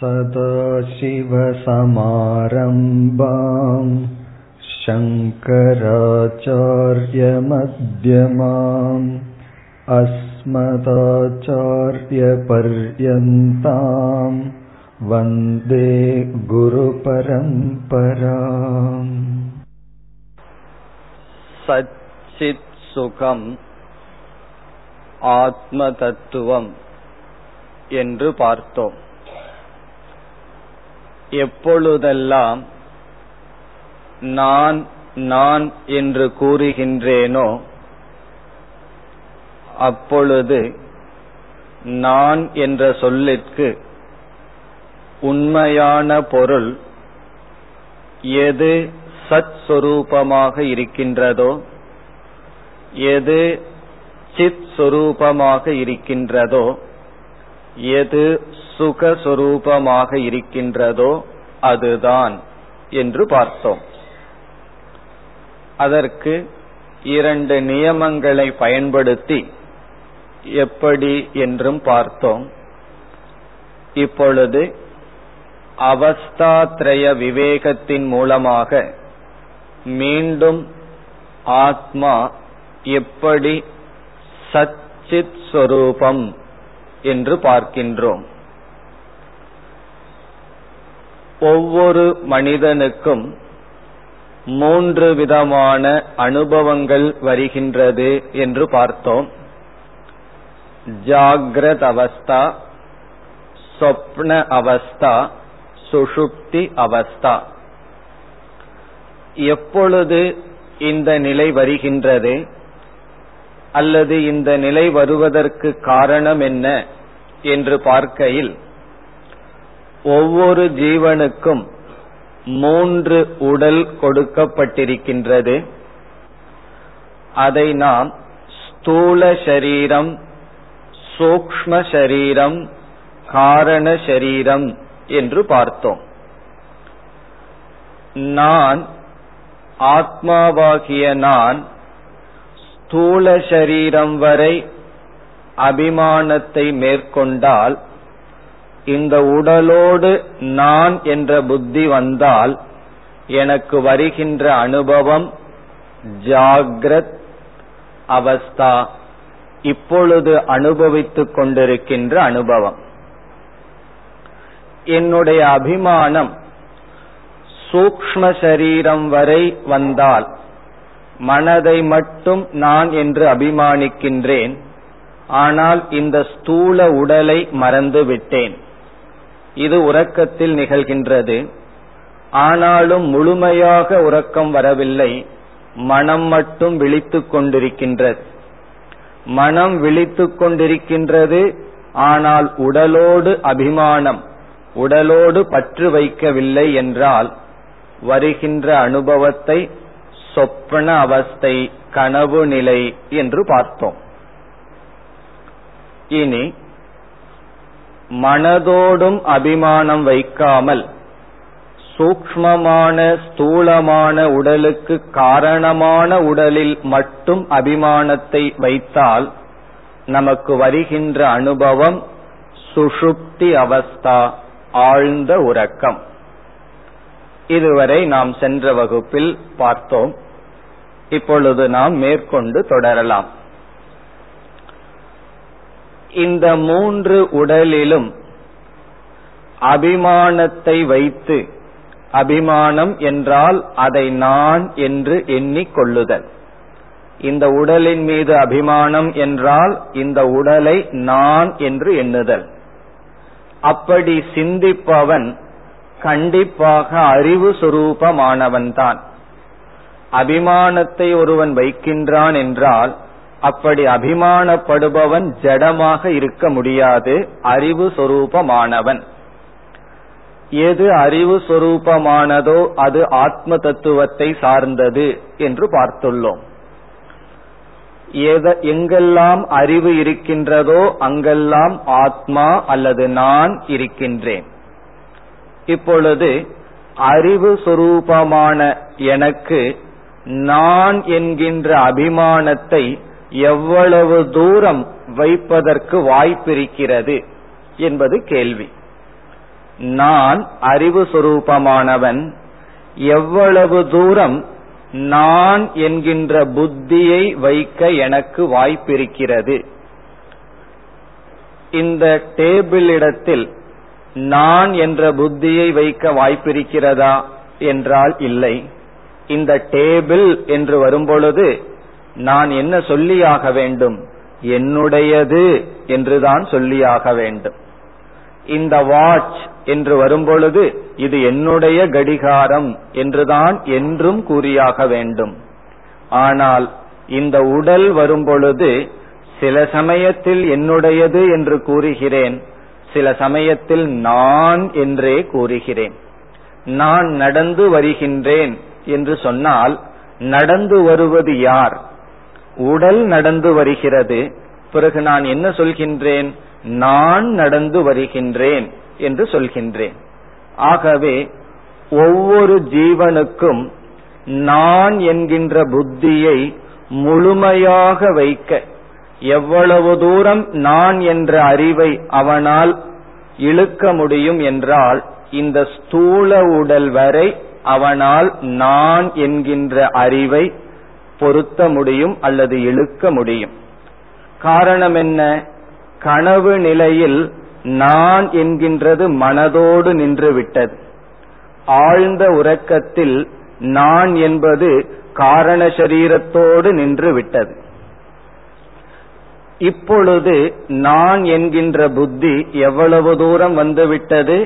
சதாசிவசமாரம்பாம் சங்கராச்சார்யமத்யமாம் அஸ்மதாச்சார்யபர்யந்தாம் வந்தே குருபரம்பராம். சச்சித் சுகம் ஆத்ம தத்துவம் என்று பார்த்தோம். எப்பொழுதெல்லாம் நான் நான் என்று கூறுகின்றேனோ அப்பொழுது நான் என்ற சொல்லிற்கு உண்மையான பொருள் எது சத் சுரூபமாக இருக்கின்றதோ, எது சித் சுரூபமாக இருக்கின்றதோ, எது சுகஸ்வரூபமாக இருக்கின்றதோ அதுதான் என்று பார்த்தோம். அதற்கு இரண்டு நியமங்களை பயன்படுத்தி எப்படி என்றும் பார்த்தோம். இப்பொழுது அவஸ்தாத்ரய விவேகத்தின் மூலமாக மீண்டும் ஆத்மா எப்படி சச்சித் ஸ்வரூபம் என்று பார்க்கின்றோம். ஒவ்வொரு மனிதனுக்கும் மூன்று விதமான அனுபவங்கள் வருகின்றது என்று பார்த்தோம். ஜாக்ரத் அவஸ்தா, சொப்ன அவஸ்தா, சுஷுப்தி அவஸ்தா. எப்பொழுது இந்த நிலை வருகின்றது அல்லது இந்த நிலை வருவதற்கு காரணம் என்ன என்று பார்க்கையில், ஒவ்வொரு ஜீவனுக்கும் மூன்று உடல் கொடுக்கப்பட்டிருக்கின்றது. அதை நாம் ஸ்தூல சரீரம், சூக்ஷ்ம சரீரம், காரண சரீரம் என்று பார்த்தோம். நான், ஆத்மாவாகிய நான், ஸ்தூல சரீரம் வரை அபிமானத்தை மேற்கொண்டால், இந்த உடலோடு நான் என்ற புத்தி வந்தால் எனக்கு வருகின்ற அனுபவம் ஜாக்ரத் அவஸ்தா, இப்பொழுது அனுபவித்துக் கொண்டிருக்கின்ற அனுபவம். என்னுடைய அபிமானம் சூக்ஷ்ம சரீரம் வரை வந்தால், மனதை மட்டும் நான் என்று அபிமானிக்கின்றேன், ஆனால் இந்த ஸ்தூல உடலை மறந்துவிட்டேன். இது உறக்கத்தில் நிகழ்கின்றது. ஆனாலும் முழுமையாக உறக்கம் வரவில்லை, மனம் மட்டும் விழித்துக் கொண்டிருக்கின்றது. மனம் விழித்துக் கொண்டிருக்கின்றது, ஆனால் உடலோடு அபிமானம், உடலோடு பற்று வைக்கவில்லை என்றால் வருகின்ற அனுபவத்தை சொப்பன அவஸ்தை, கனவு நிலை என்று பார்த்தோம். இனி மனதோடும் அபிமானம் வைக்காமல் சூக்ஷ்மமான ஸ்தூலமான உடலுக்கு காரணமான உடலில் மட்டும் அபிமானத்தை வைத்தால் நமக்கு வருகின்ற அனுபவம் சுஷுப்தி அவஸ்தா, ஆழ்ந்த உறக்கம். இதுவரை நாம் சென்ற வகுப்பில் பார்த்தோம். இப்பொழுது நாம் மேற்கொண்டு தொடரலாம். இந்த மூன்று உடலிலும் அபிமானத்தை வைத்து, அபிமானம் என்றால் அதை நான் என்று எண்ணிக்கொள்ளுதல், இந்த உடலின் மீது அபிமானம் என்றால் இந்த உடலை நான் என்று எண்ணுதல், அப்படி சிந்திப்பவன் கண்டிப்பாக அறிவு சுரூபமானவன்தான். அபிமானத்தை ஒருவன் வைக்கின்றான் என்றால் அப்படி அபிமானப்படுபவன் ஜடமாக இருக்க முடியாது, அறிவு சொரூபமானவன். எது அறிவு சொரூபமானதோ அது ஆத்ம தத்துவத்தை சார்ந்தது என்று பார்த்துள்ளோம். எங்கெல்லாம் அறிவு இருக்கின்றதோ அங்கெல்லாம் ஆத்மா அல்லது நான் இருக்கின்றேன். இப்பொழுது அறிவு சொரூபமான எனக்கு நான் என்கின்ற அபிமானத்தை எவ்வளவு தூரம் வைப்பதற்கு வாய்ப்பிருக்கிறது என்பது கேள்வி. நான் அறிவு சொரூபமானவன், எவ்வளவு தூரம் நான் என்கின்ற புத்தியை வைக்க எனக்கு வாய்ப்பிருக்கிறது. இந்த டேபிளிடத்தில் நான் என்ற புத்தியை வைக்க வாய்ப்பிருக்கிறதா என்றால் இல்லை. இந்த டேபிள் என்று வரும்பொழுது நான் என்ன சொல்லியாக வேண்டும்? என்னுடையது என்றுதான் சொல்லியாக வேண்டும். இந்த வாட்ச் என்று வரும்பொழுது இது என்னுடைய கடிகாரம் என்றுதான் என்றும் கூறியாக வேண்டும். ஆனால் இந்த உடல் வரும்பொழுது சில சமயத்தில் என்னுடையது என்று கூறுகிறேன், சில சமயத்தில் நான் என்றே கூறுகிறேன். நான் நடந்து வருகின்றேன் என்று சொன்னால் நடந்து வருவது யார்? உடல் நடந்து வருகிறது. பிறகு நான் என்ன சொல்கின்றேன்? நான் நடந்து வருகின்றேன் என்று சொல்கின்றேன். ஆகவே ஒவ்வொரு ஜீவனுக்கும் நான் என்கின்ற புத்தியை முழுமையாக வைக்க எவ்வளவு தூரம் நான் என்ற அறிவை அவனால் இழுக்க முடியும் என்றால் இந்த ஸ்தூல உடல் வரை அவனால் நான் என்கின்ற அறிவை பொருத்த முடியும் அல்லது இழுக்க முடியும். காரணம் என்ன? கனவு நிலையில் நான் என்கின்றது மனதோடு நின்று விட்டது. ஆழ்ந்த உறக்கத்தில் நான் என்பது காரண சரீரத்தோடு நின்று விட்டது. இப்பொழுது நான் என்கின்ற புத்தி எவ்வளவு தூரம் வந்துவிட்டது?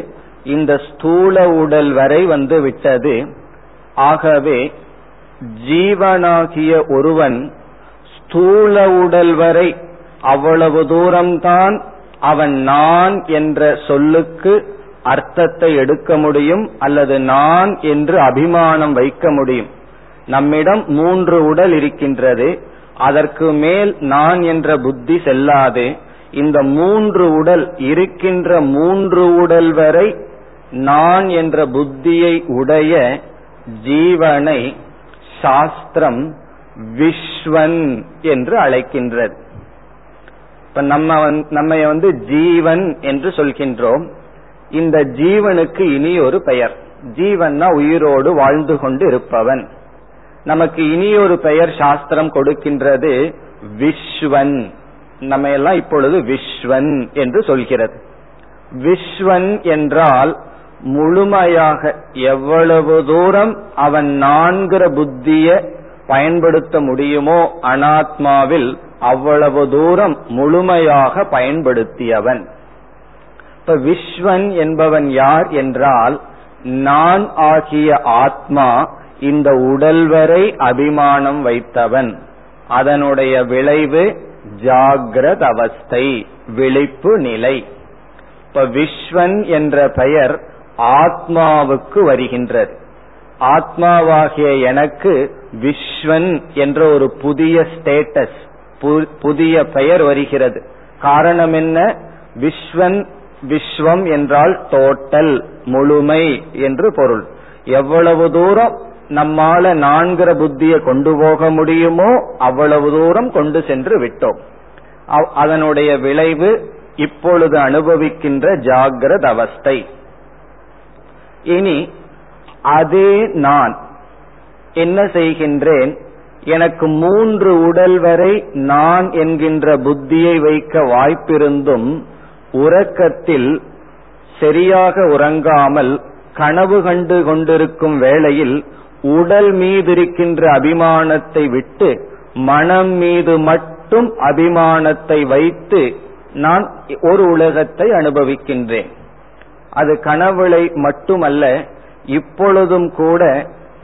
இந்த ஸ்தூல உடல் வரை வந்துவிட்டது. ஆகவே ஜீவனாகிய ஒருவன் ஸ்தூல உடல் வரை அவ்வளவு தூரம்தான் அவன் நான் என்ற சொல்லுக்கு அர்த்தத்தை எடுக்க முடியும் அல்லது நான் என்று அபிமானம் வைக்க முடியும். நம்மிடம் 3 உடல் இருக்கின்றது. அதற்கு மேல் நான் என்ற புத்தி செல்லாது. இந்த 3 உடல் இருக்கின்ற 3 உடல் வரை நான் என்ற புத்தியை உடைய ஜீவனை சாஸ்திரம் விஸ்வன் என்று அழைக்கின்றது. இப்ப நம்ம வந்து ஜீவன் என்று சொல்கின்றோம். இந்த ஜீவனுக்கு இனி ஒரு பெயர். ஜீவன்னா உயிரோடு வாழ்ந்து கொண்டு இருப்பவன். நமக்கு இனியொரு பெயர் சாஸ்திரம் கொடுக்கின்றது, விஸ்வன். நம்ம எல்லாம் இப்பொழுது விஸ்வன் என்று சொல்கிறது. விஸ்வன் என்றால் முழுமையாக எவ்வளவு தூரம் அவன் நான்கிற புத்தியை பயன்படுத்த முடியுமோ அனாத்மாவில் அவ்வளவு தூரம் முழுமையாக பயன்படுத்தியவன். இப்ப விஸ்வன் என்பவன் யார் என்றால் நான் ஆகிய ஆத்மா இந்த உடல் வரை அபிமானம் வைத்தவன். அதனுடைய விளைவு ஜாகிரத் அவஸ்தை, விழிப்பு நிலை. இப்ப விஸ்வன் என்ற பெயர் ஆத்மாவுக்கு வருகின்றது. ஆத்மாவாகிய எனக்கு விஸ்வன் என்ற ஒரு புதிய ஸ்டேட்டஸ், புதிய பெயர் வருகிறது. காரணம் என்ன? விஸ்வன், விஸ்வம் என்றால் டோட்டல், முழுமை என்று பொருள். எவ்வளவு தூரம் நம்மால நான்கிற புத்தியை கொண்டு போக முடியுமோ அவ்வளவு தூரம் கொண்டு சென்று விட்டோம். அதனுடைய விளைவு இப்பொழுது அனுபவிக்கின்ற ஜாகிரத அவஸ்தை. இனி அதே நான் என்ன செய்கின்றேன்? எனக்கு 3 உடல் வரை நான் என்கின்ற புத்தியை வைக்க வாய்ப்பிருந்தும் உறக்கத்தில் சரியாக உறங்காமல் கனவு கண்டு கொண்டிருக்கும் வேளையில் உடல் மீதிருக்கின்ற அபிமானத்தை விட்டு மனம் மீது மட்டும் அபிமானத்தை வைத்து நான் ஒரு உலகத்தை அனுபவிக்கின்றேன். அது கனவுளை மட்டுமல்ல, இப்பொழுதும் கூட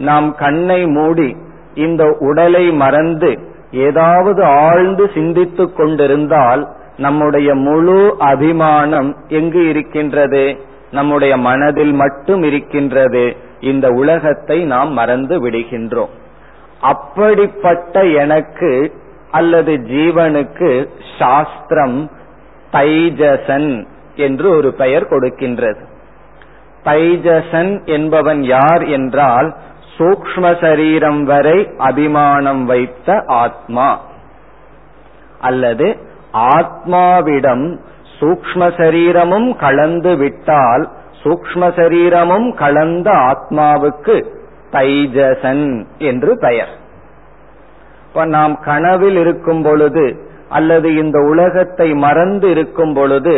நாம் கண்ணை மூடி இந்த உடலை மறந்து ஏதாவது ஆழ்ந்து சிந்தித்து கொண்டிருந்தால் நம்முடைய முழு அபிமானம் எங்கு இருக்கின்றது? நம்முடைய மனதில் மட்டும் இருக்கின்றது. இந்த உலகத்தை நாம் மறந்து விடுகின்றோம். அப்படிப்பட்ட எனக்கு அல்லது ஜீவனுக்கு சாஸ்திரம் தைஜசன் என்று ஒரு பெயர் கொடுக்கின்றது. தைஜசன் என்பவன் யார் என்றால் சூக்ஷ்ம சரீரம் வரை அபிமானம் வைத்த ஆத்மா, அல்லது ஆத்மாவிடம் சூக்ஷ்ம சரீரமும் கலந்து விட்டால் சூக்ம சரீரமும் கலந்த ஆத்மாவுக்கு தைஜசன் என்று பெயர். இப்ப நாம் கனவில் இருக்கும் பொழுது அல்லது இந்த உலகத்தை மறந்து இருக்கும் பொழுது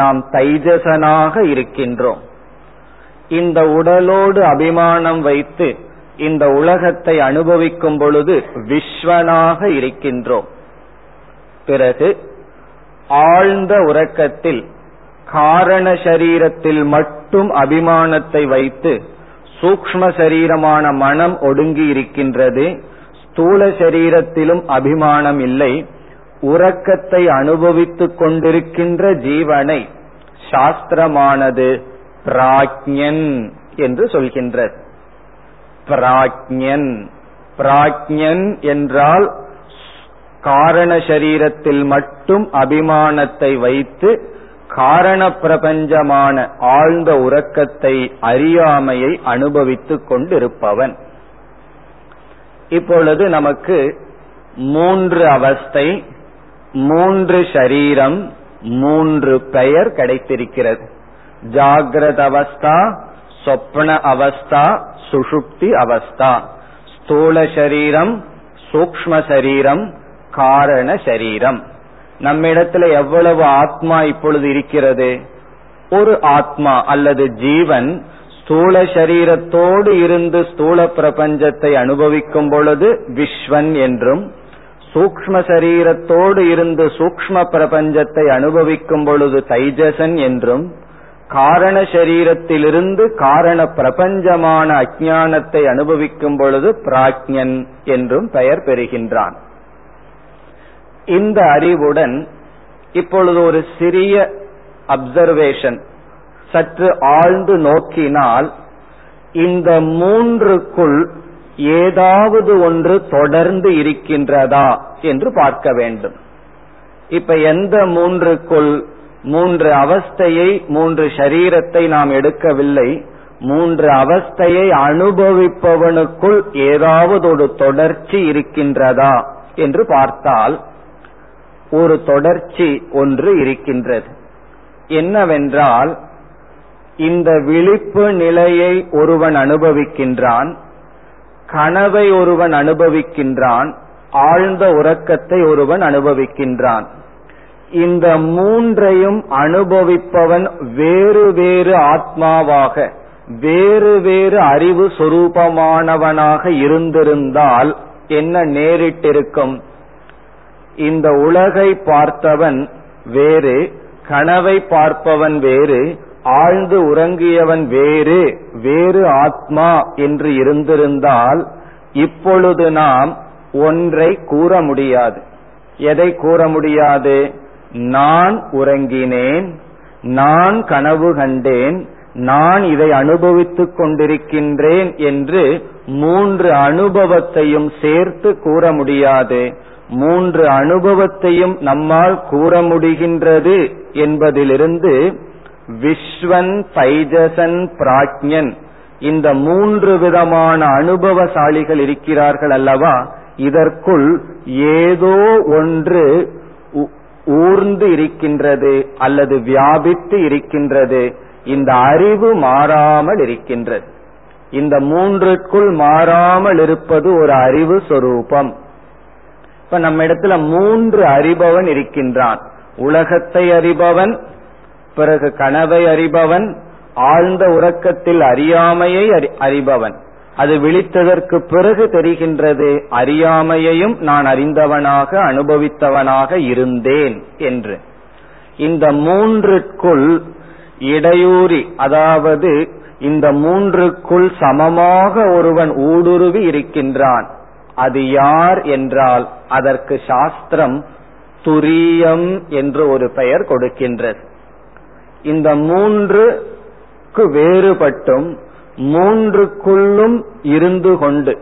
நாம் தைஜசனாக இருக்கின்றோம். இந்த உடலோடு அபிமானம் வைத்து இந்த உலகத்தை அனுபவிக்கும் பொழுது விஸ்வனாக இருக்கின்றோம். பிறகு ஆழ்ந்த உறக்கத்தில் காரண சரீரத்தில் மட்டும் அபிமானத்தை வைத்து சூக்ஷ்ம சரீரமான மனம் ஒடுங்கி இருக்கின்றது. ஸ்தூல சரீரத்திலும் அபிமானம் இல்லை. உறக்கத்தை அனுபவித்துக் கொண்டிருக்கின்ற ஜீவனை சாஸ்திரமானது பிராக்ஞன் என்று சொல்கின்றது. பிராக்ஞன், பிராக்ஞன் என்றால் காரண சரீரத்தில் மட்டும் அபிமானத்தை வைத்து காரண பிரபஞ்சமான ஆழ்ந்த உறக்கத்தை, அறியாமையை அனுபவித்துக் கொண்டிருப்பவன். இப்பொழுது நமக்கு மூன்று அவஸ்தை, மூன்று சரீரம், மூன்று பெயர் கிடைத்திருக்கிறது. ஜாகிரத அவஸ்தா, சொப்ன அவஸ்தா, சுஷுப்தி அவஸ்தா. ஸ்தூல சரீரம், சூக்ஷ்ம சரீரம், காரண சரீரம். நம்மிடத்துல எவ்வளவு ஆத்மா இப்பொழுது இருக்கிறது? ஒரு ஆத்மா அல்லது ஜீவன் ஸ்தூல சரீரத்தோடு இருந்து ஸ்தூல பிரபஞ்சத்தை அனுபவிக்கும் பொழுது விஸ்வன் என்றும், சூக்ஷ்ம சரீரத்தோடு இருந்து சூக்ஷ்ம பிரபஞ்சத்தை அனுபவிக்கும் பொழுது தைஜசன் என்றும், காரண சரீரத்திலிருந்து காரண பிரபஞ்சமான அஜ்ஞானத்தை அனுபவிக்கும் பொழுது பிராக்ஞன் என்றும் பெயர் பெறுகின்றான். இந்த அறிவுடன் இப்பொழுது ஒரு சிறிய அப்சர்வேஷன், சற்று ஆழ்ந்து நோக்கினால் இந்த மூன்றுக்குள் ஏதாவது ஒன்று தொடர்ந்து இருக்கின்றதா என்று பார்க்க வேண்டும். இப்ப எந்த மூன்றுக்குள்? மூன்று அவஸ்தையை, மூன்று சரீரத்தை நாம் எடுக்கவில்லை. மூன்று அவஸ்தையை அனுபவிப்பவனுக்குள் ஏதாவது ஒரு தொடர்ச்சி இருக்கின்றதா என்று பார்த்தால் ஒரு தொடர்ச்சி ஒன்று இருக்கின்றது. என்னவென்றால், இந்த விழிப்பு நிலையை ஒருவன் அனுபவிக்கின்றான், கனவை ஒருவன் அனுபவிக்கின்றான், ஆழ்ந்த உறக்கத்தை ஒருவன் அனுபவிக்கின்றான். இந்த மூன்றையும் அனுபவிப்பவன் வேறு வேறு ஆத்மாவாக, வேறு வேறு அறிவு சொரூபமானவனாக இருந்திருந்தால் என்ன நேரிட்டிருக்கும்? இந்த உலகை பார்த்தவன் வேறு, கனவை பார்ப்பவன் வேறு, ஆழ்ந்து உறங்கியவன் வேறு, வேறு ஆத்மா என்று இருந்திருந்தால் இப்பொழுது நாம் ஒன்றை கூற முடியாது. எதை கூற முடியாது? நான் உறங்கினேன், நான் கனவு கண்டேன், நான் இதை அனுபவித்துக் கொண்டிருக்கின்றேன் என்று மூன்று அனுபவத்தையும் சேர்த்து கூற முடியாது. மூன்று அனுபவத்தையும் நம்மால் கூற முடிகின்றது என்பதிலிருந்து விஸ்வன், தைஜசன், பிராக்ஞன் இந்த மூன்று விதமான அனுபவசாலிகள் இருக்கிறார்கள் அல்லவா, இதற்குள் ஏதோ ஒன்று ஊர்ந்து இருக்கின்றது அல்லது வியாபித்து இருக்கின்றது. இந்த அறிவு மாறாமல் இருக்கின்றது. இந்த மூன்றுக்குள் மாறாமல் இருப்பது ஒரு அறிவு சொரூபம். இப்ப நம்ம இடத்துல மூன்று அறிபவன் இருக்கின்றான். உலகத்தை அறிபவன், பிறகு கனவை அறிபவன், ஆழ்ந்த உறக்கத்தில் அறியாமையை அறிபவன். அது விழித்ததற்கு பிறகு தெரிகின்றது, அறியாமையையும் நான் அறிந்தவனாக, அனுபவித்தவனாக இருந்தேன் என்று. இந்த மூன்றுக்குள் இடையூறி, அதாவது இந்த மூன்றுக்குள் சமமாக ஒருவன் ஊடுருவி இருக்கின்றான். அது யார் என்றால், அதற்கு சாஸ்திரம் துரியம் என்று ஒரு பெயர் கொடுக்கின்றது. இந்த மூன்றுக்கு வேறுபட்டும் மூன்றுக்குள்ளும் இருந்து கொண்டு,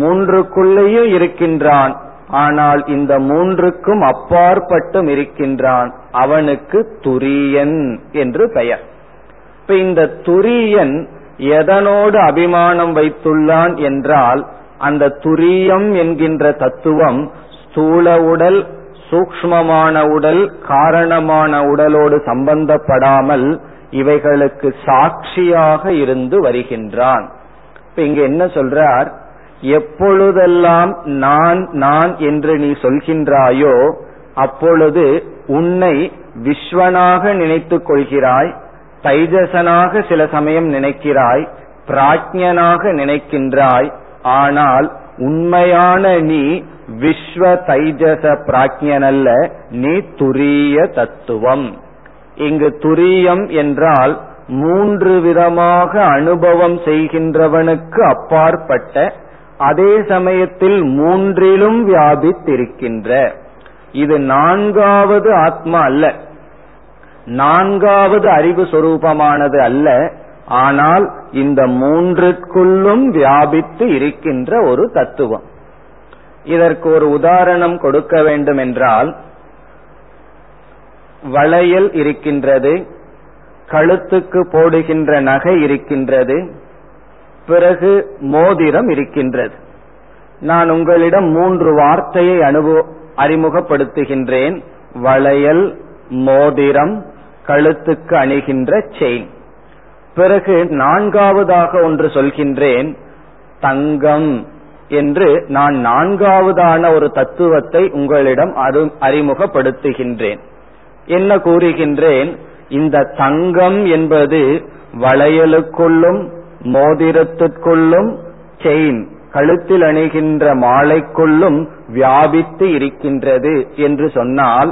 மூன்றுக்குள்ளேயும் இருக்கின்றான், ஆனால் இந்த மூன்றுக்கும் அப்பாற்பட்டும் இருக்கின்றான், அவனுக்கு துரியன் என்று பெயர். இப்ப இந்த துரியன் எதனோடு அபிமானம் வைத்துள்ளான் என்றால், அந்த துரியம் என்கின்ற தத்துவம் ஸ்தூல உடல், சூக்ஷ்மமான உடல், காரணமான உடலோடு சம்பந்தப்படாமல் இவைகளுக்கு சாட்சியாக இருந்து வருகின்றான். இப்ப இங்க என்ன சொல்றார், எப்பொழுதெல்லாம் நான் நான் என்று நீ சொல்கின்றாயோ அப்பொழுது உன்னை விஸ்வனாக நினைத்து கொள்கிறாய், தைஜசனாக சில சமயம் நினைக்கிறாய், பிராஜ்ஞனாக நினைக்கின்றாய். ஆனால் உண்மையான நீ விஸ்வ தைஜச பிராஜ்ஞன் அல்ல, நீ துரிய தத்துவம். இங்கு துரியம் என்றால் மூன்று விதமாக அனுபவம் செய்கின்றவனுக்கு அப்பாற்பட்ட, அதே சமயத்தில் மூன்றிலும் வியாபித்திருக்கின்ற, இது நான்காவது ஆத்மா அல்ல, நான்காவது அறிவு சொரூபமானது அல்ல, ஆனால் இந்த மூன்றுக்குள்ளும் வியாபித்து இருக்கின்ற ஒரு தத்துவம். இதற்கு ஒரு உதாரணம் கொடுக்க வேண்டும் என்றால், வளையல் இருக்கின்றது, கழுத்துக்கு போடுகின்ற நகை இருக்கின்றது, பிறகு மோதிரம் இருக்கின்றது. நான் உங்களிடம் மூன்று வார்த்தையை அறிமுகப்படுத்துகின்றேன், வளையல், மோதிரம், கழுத்துக்கு அணிகின்ற செயின். பிறகு நான்காவதாக ஒன்று சொல்கின்றேன், தங்கம் என்று நான் நான்காவதான ஒரு தத்துவத்தை உங்களிடம் அறிமுகப்படுத்துகின்றேன். என்ன கூறுகின்றேன், இந்த தங்கம் என்பது வளையலுக்குள்ளும் மோதிரத்திற்குள்ளும் செயின் கழுத்தில் அணிகின்ற மாலைக்குள்ளும் வியாபித்து இருக்கின்றது என்று சொன்னால்,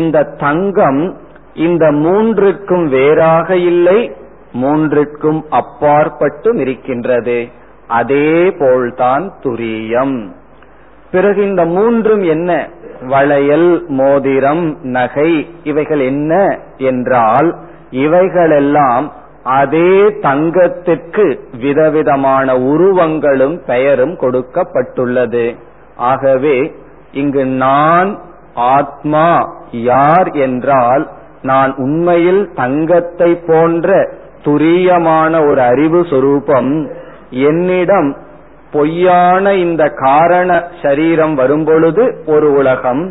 இந்த தங்கம் இந்த மூன்றுக்கும் வேறாக இல்லை, மூன்றுக்கும் அப்பாற்பட்டும் இருக்கின்றது. அதே போல்தான் துரியம். பிறகு இந்த மூன்றும் என்ன, வளையல், மோதிரம், நகை, இவைகள் என்ன என்றால், இவைகளெல்லாம் அதே தங்கத்திற்கு விதவிதமான உருவங்களும் பெயரும் கொடுக்கப்பட்டுள்ளது. ஆகவே இங்கு நான் ஆத்மா யார் என்றால், நான் உண்மையில் தங்கத்தை போன்ற துரியமான ஒரு அறிவு சொரூபம். என்னிடம் பொய்யான இந்த காரண சரீரம் வரும்பொழுது ஒரு உலகம்,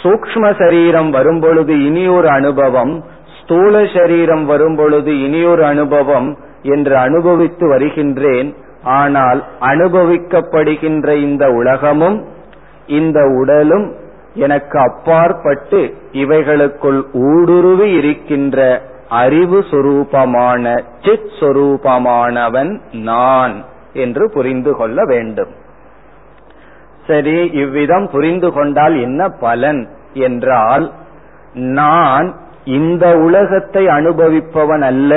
சூக்ஷ்ம சரீரம் வரும்பொழுது இனி ஒரு அனுபவம், ஸ்தூல சரீரம் வரும்பொழுது இனியொரு அனுபவம் என்று அனுபவித்து வருகின்றேன். ஆனால் அனுபவிக்கப்படுகின்ற இந்த உலகமும் இந்த உடலும் எனக்கு அப்பாற்பட்டு இவைகளுக்குள் ஊடுருவி இருக்கின்ற அறிவு சொரூபமான சித் சொரூபமானவன் நான் என்று புரிந்து கொள்ள வேண்டும். சரி, இவ்விதம் புரிந்து கொண்டால் என்ன பலன் என்றால், நான் இந்த உலகத்தை அனுபவிப்பவன் அல்ல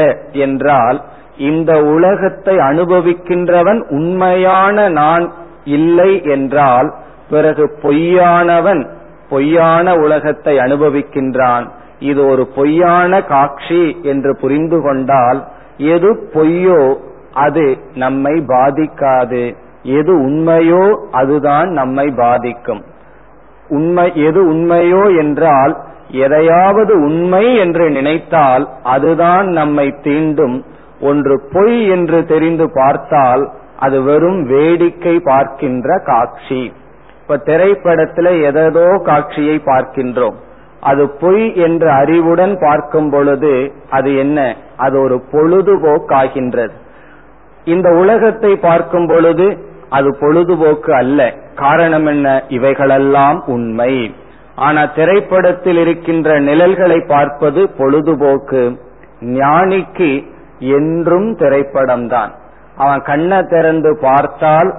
என்றால், இந்த உலகத்தை அனுபவிக்கின்றவன் உண்மையான நான் இல்லை என்றால், பிறகு பொய்யானவன் பொய்யான உலகத்தை அனுபவிக்கின்றான். இது ஒரு பொய்யான காட்சி என்று புரிந்து கொண்டால், எது பொய்யோ அது நம்மை பாதிக்காது, எது உண்மையோ அதுதான் நம்மை பாதிக்கும். உண்மை எது உண்மையோ என்றால், எதையாவது உண்மை என்று நினைத்தால் அதுதான் நம்மை தீண்டும். ஒன்று பொய் என்று தெரிந்து பார்த்தால் அது வெறும் வேடிக்கை பார்க்கின்ற காட்சி. இப்ப திரைப்படத்தில் எதோ காட்சியை பார்க்கின்றோம், அது பொய் என்று அறிவுடன் பார்க்கும் பொழுது அது என்ன, அது ஒரு பொழுதுபோக்காகின்றது. இந்த உலகத்தை பார்க்கும் பொழுது அது பொழுதுபோக்கு அல்ல. காரணம் என்ன, இவைகளெல்லாம் உண்மை. ஆனா திரைப்படத்தில் இருக்கின்ற நிழல்களை பார்ப்பது பொழுதுபோக்கு. ஞானிக்கு என்றும் திரைப்படம்தான். அவன் கண்ணை திறந்து பார்த்தால்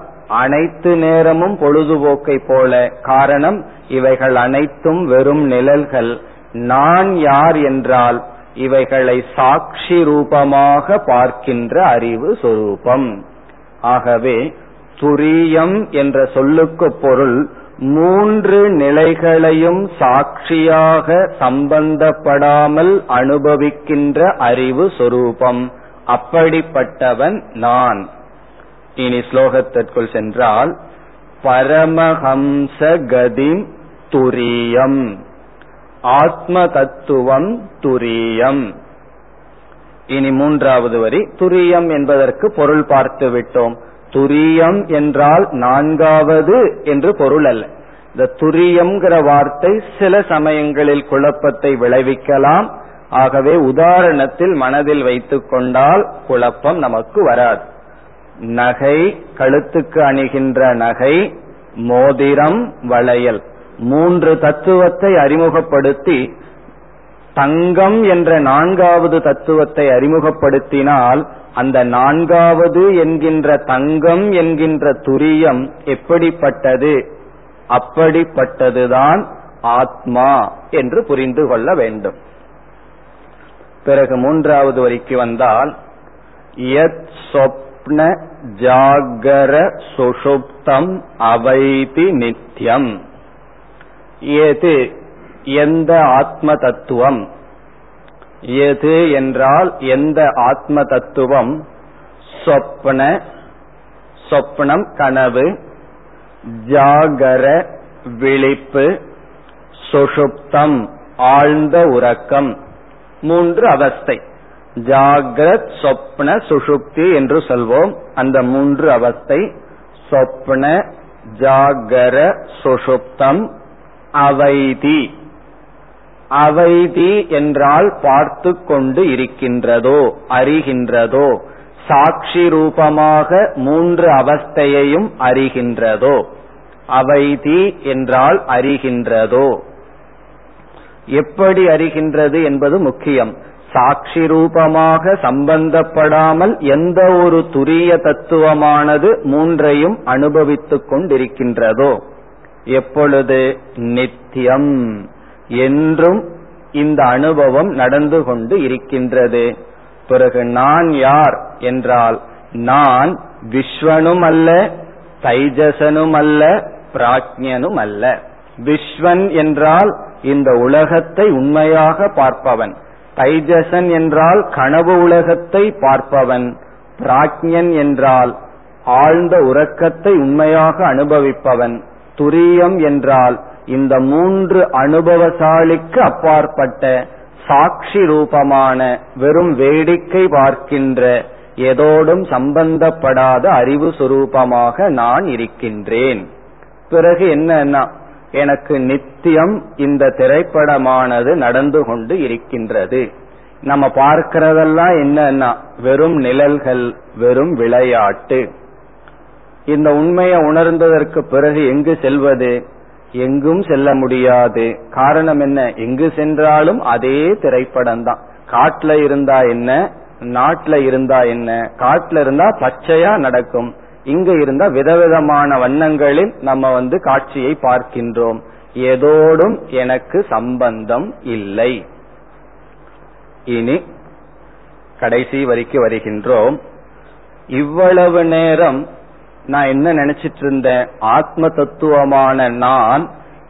அனைத்து நேரமும் பொழுதுபோக்கை போல. காரணம், இவைகள் அனைத்தும் வெறும் நிழல்கள். நான் யார் என்றால், இவைகளை சாட்சி ரூபமாக பார்க்கின்ற அறிவு சொரூபம். ஆகவே துரியம் என்ற சொல்லுக்கு பொருள் மூன்று நிலைகளையும் சாட்சியாக சம்பந்தப்படாமல் அனுபவிக்கின்ற அறிவு சொரூபம். அப்படிப்பட்டவன் நான். இனி ஸ்லோகத்திற்குள் சென்றால், பரமஹம்ச கதிம் துரியம், ஆத்ம தத்துவம் துரியம். இனி மூன்றாவது வரி, துரியம் என்பதற்கு பொருள் பார்த்து விட்டோம். துரியம் என்றால் நான்காவது என்று பொருள் அல்ல. இந்த துரியம் வார்த்தை சில சமயங்களில் குழப்பத்தை விளைவிக்கலாம். ஆகவே உதாரணத்தில் மனதில் வைத்துக் கொண்டால் குழப்பம் நமக்கு வராது. நகை, கழுத்துக்கு அணிகின்ற நகை, மோதிரம், வளையல், மூன்று தத்துவத்தை அறிமுகப்படுத்தி தங்கம் என்ற நான்காவது தத்துவத்தை அறிமுகப்படுத்தினால் அந்த நான்காவது என்கின்ற தங்கம் என்கின்ற துரியம் எப்படிப்பட்டது? அப்படிப்பட்டதுதான் ஆத்மா என்று புரிந்து கொள்ள வேண்டும். பிறகு மூன்றாவது வரிக்கு வந்தால், யத் சொப்ன ஜாகர சுஷுப்தம் அவைதி நித்யம். ஏது எந்த ஆத்ம தத்துவம், ஏது என்றால் எந்த ஆத்ம தத்துவம், சொப்ன சொப்னம் கனவு, ஜாகர விழிப்பு, சுஷுப்தம் ஆழ்ந்த உறக்கம், மூன்று அவஸ்தை. ஜாகிரத் சொப்ன சுஷுப்தி என்று சொல்வோம். அந்த மூன்று அவஸ்தை சொப்ன ஜாகர சுஷுப்தம் அவைதி. அவைதி என்றால் பார்த்து கொண்டு இருக்கின்றதோ, அறிகின்றதோ, சாட்சி ரூபமாக மூன்று அவஸ்தையையும் அறிகின்றதோ. அவைதி என்றால் அறிகின்றதோ. எப்படி அறிகின்றது என்பது முக்கியம். சாட்சி ரூபமாக சம்பந்தப்படாமல் எந்த ஒரு துரிய தத்துவமானது மூன்றையும் அனுபவித்துக் கொண்டிருக்கின்றதோ. எப்பொழுது? நித்தியம், என்றும் இந்த அனுபவம் நடந்து கொண்டு இருக்கின்றது. பிறகு நான் யார் என்றால், நான் விஸ்வனும் அல்ல, தைஜசனும் அல்ல, பிராக்ஞனும் அல்ல. விஸ்வன் என்றால் இந்த உலகத்தை உண்மையாக பார்ப்பவன், தைஜசன் என்றால் கனவு உலகத்தை பார்ப்பவன், பிராக்ஞன் என்றால் ஆழ்ந்த உறக்கத்தை உண்மையாக அனுபவிப்பவன், துரியம் என்றால் இந்த மூன்று அனுபவசாலிக்கு அப்பாற்பட்ட சாட்சி ரூபமான வெறும் வேடிக்கை பார்க்கின்ற எதோடும் சம்பந்தப்படாத அறிவு சுரூபமாக நான் இருக்கின்றேன். பிறகு என்னன்னா, எனக்கு நித்தியம் இந்த திரைப்படமானது நடந்து கொண்டு இருக்கின்றது. நம்ம பார்க்கிறதெல்லாம் என்னன்னா வெறும் நிழல்கள், வெறும் விளையாட்டு. இந்த உண்மையை உணர்ந்ததற்கு பிறகு எங்கு செல்வது? எங்கும் செல்ல முடியாது. காரணம் என்ன? எங்கு சென்றாலும் அதே திரைப்படம் தான். காட்டுல இருந்தா என்ன, நாட்டுல இருந்தா என்ன? காட்டுல இருந்தா பச்சையா நடக்கும், இங்க இருந்தா விதவிதமான வண்ணங்களில் நம்ம காட்சியை பார்க்கின்றோம். எதோடும் எனக்கு சம்பந்தம் இல்லை. இனி கடைசி வரைக்கு வருகின்றோம். இவ்வளவு நேரம் நான் என்ன நினைச்சிட்டு இருந்தேன்? ஆத்ம தத்துவமான நான்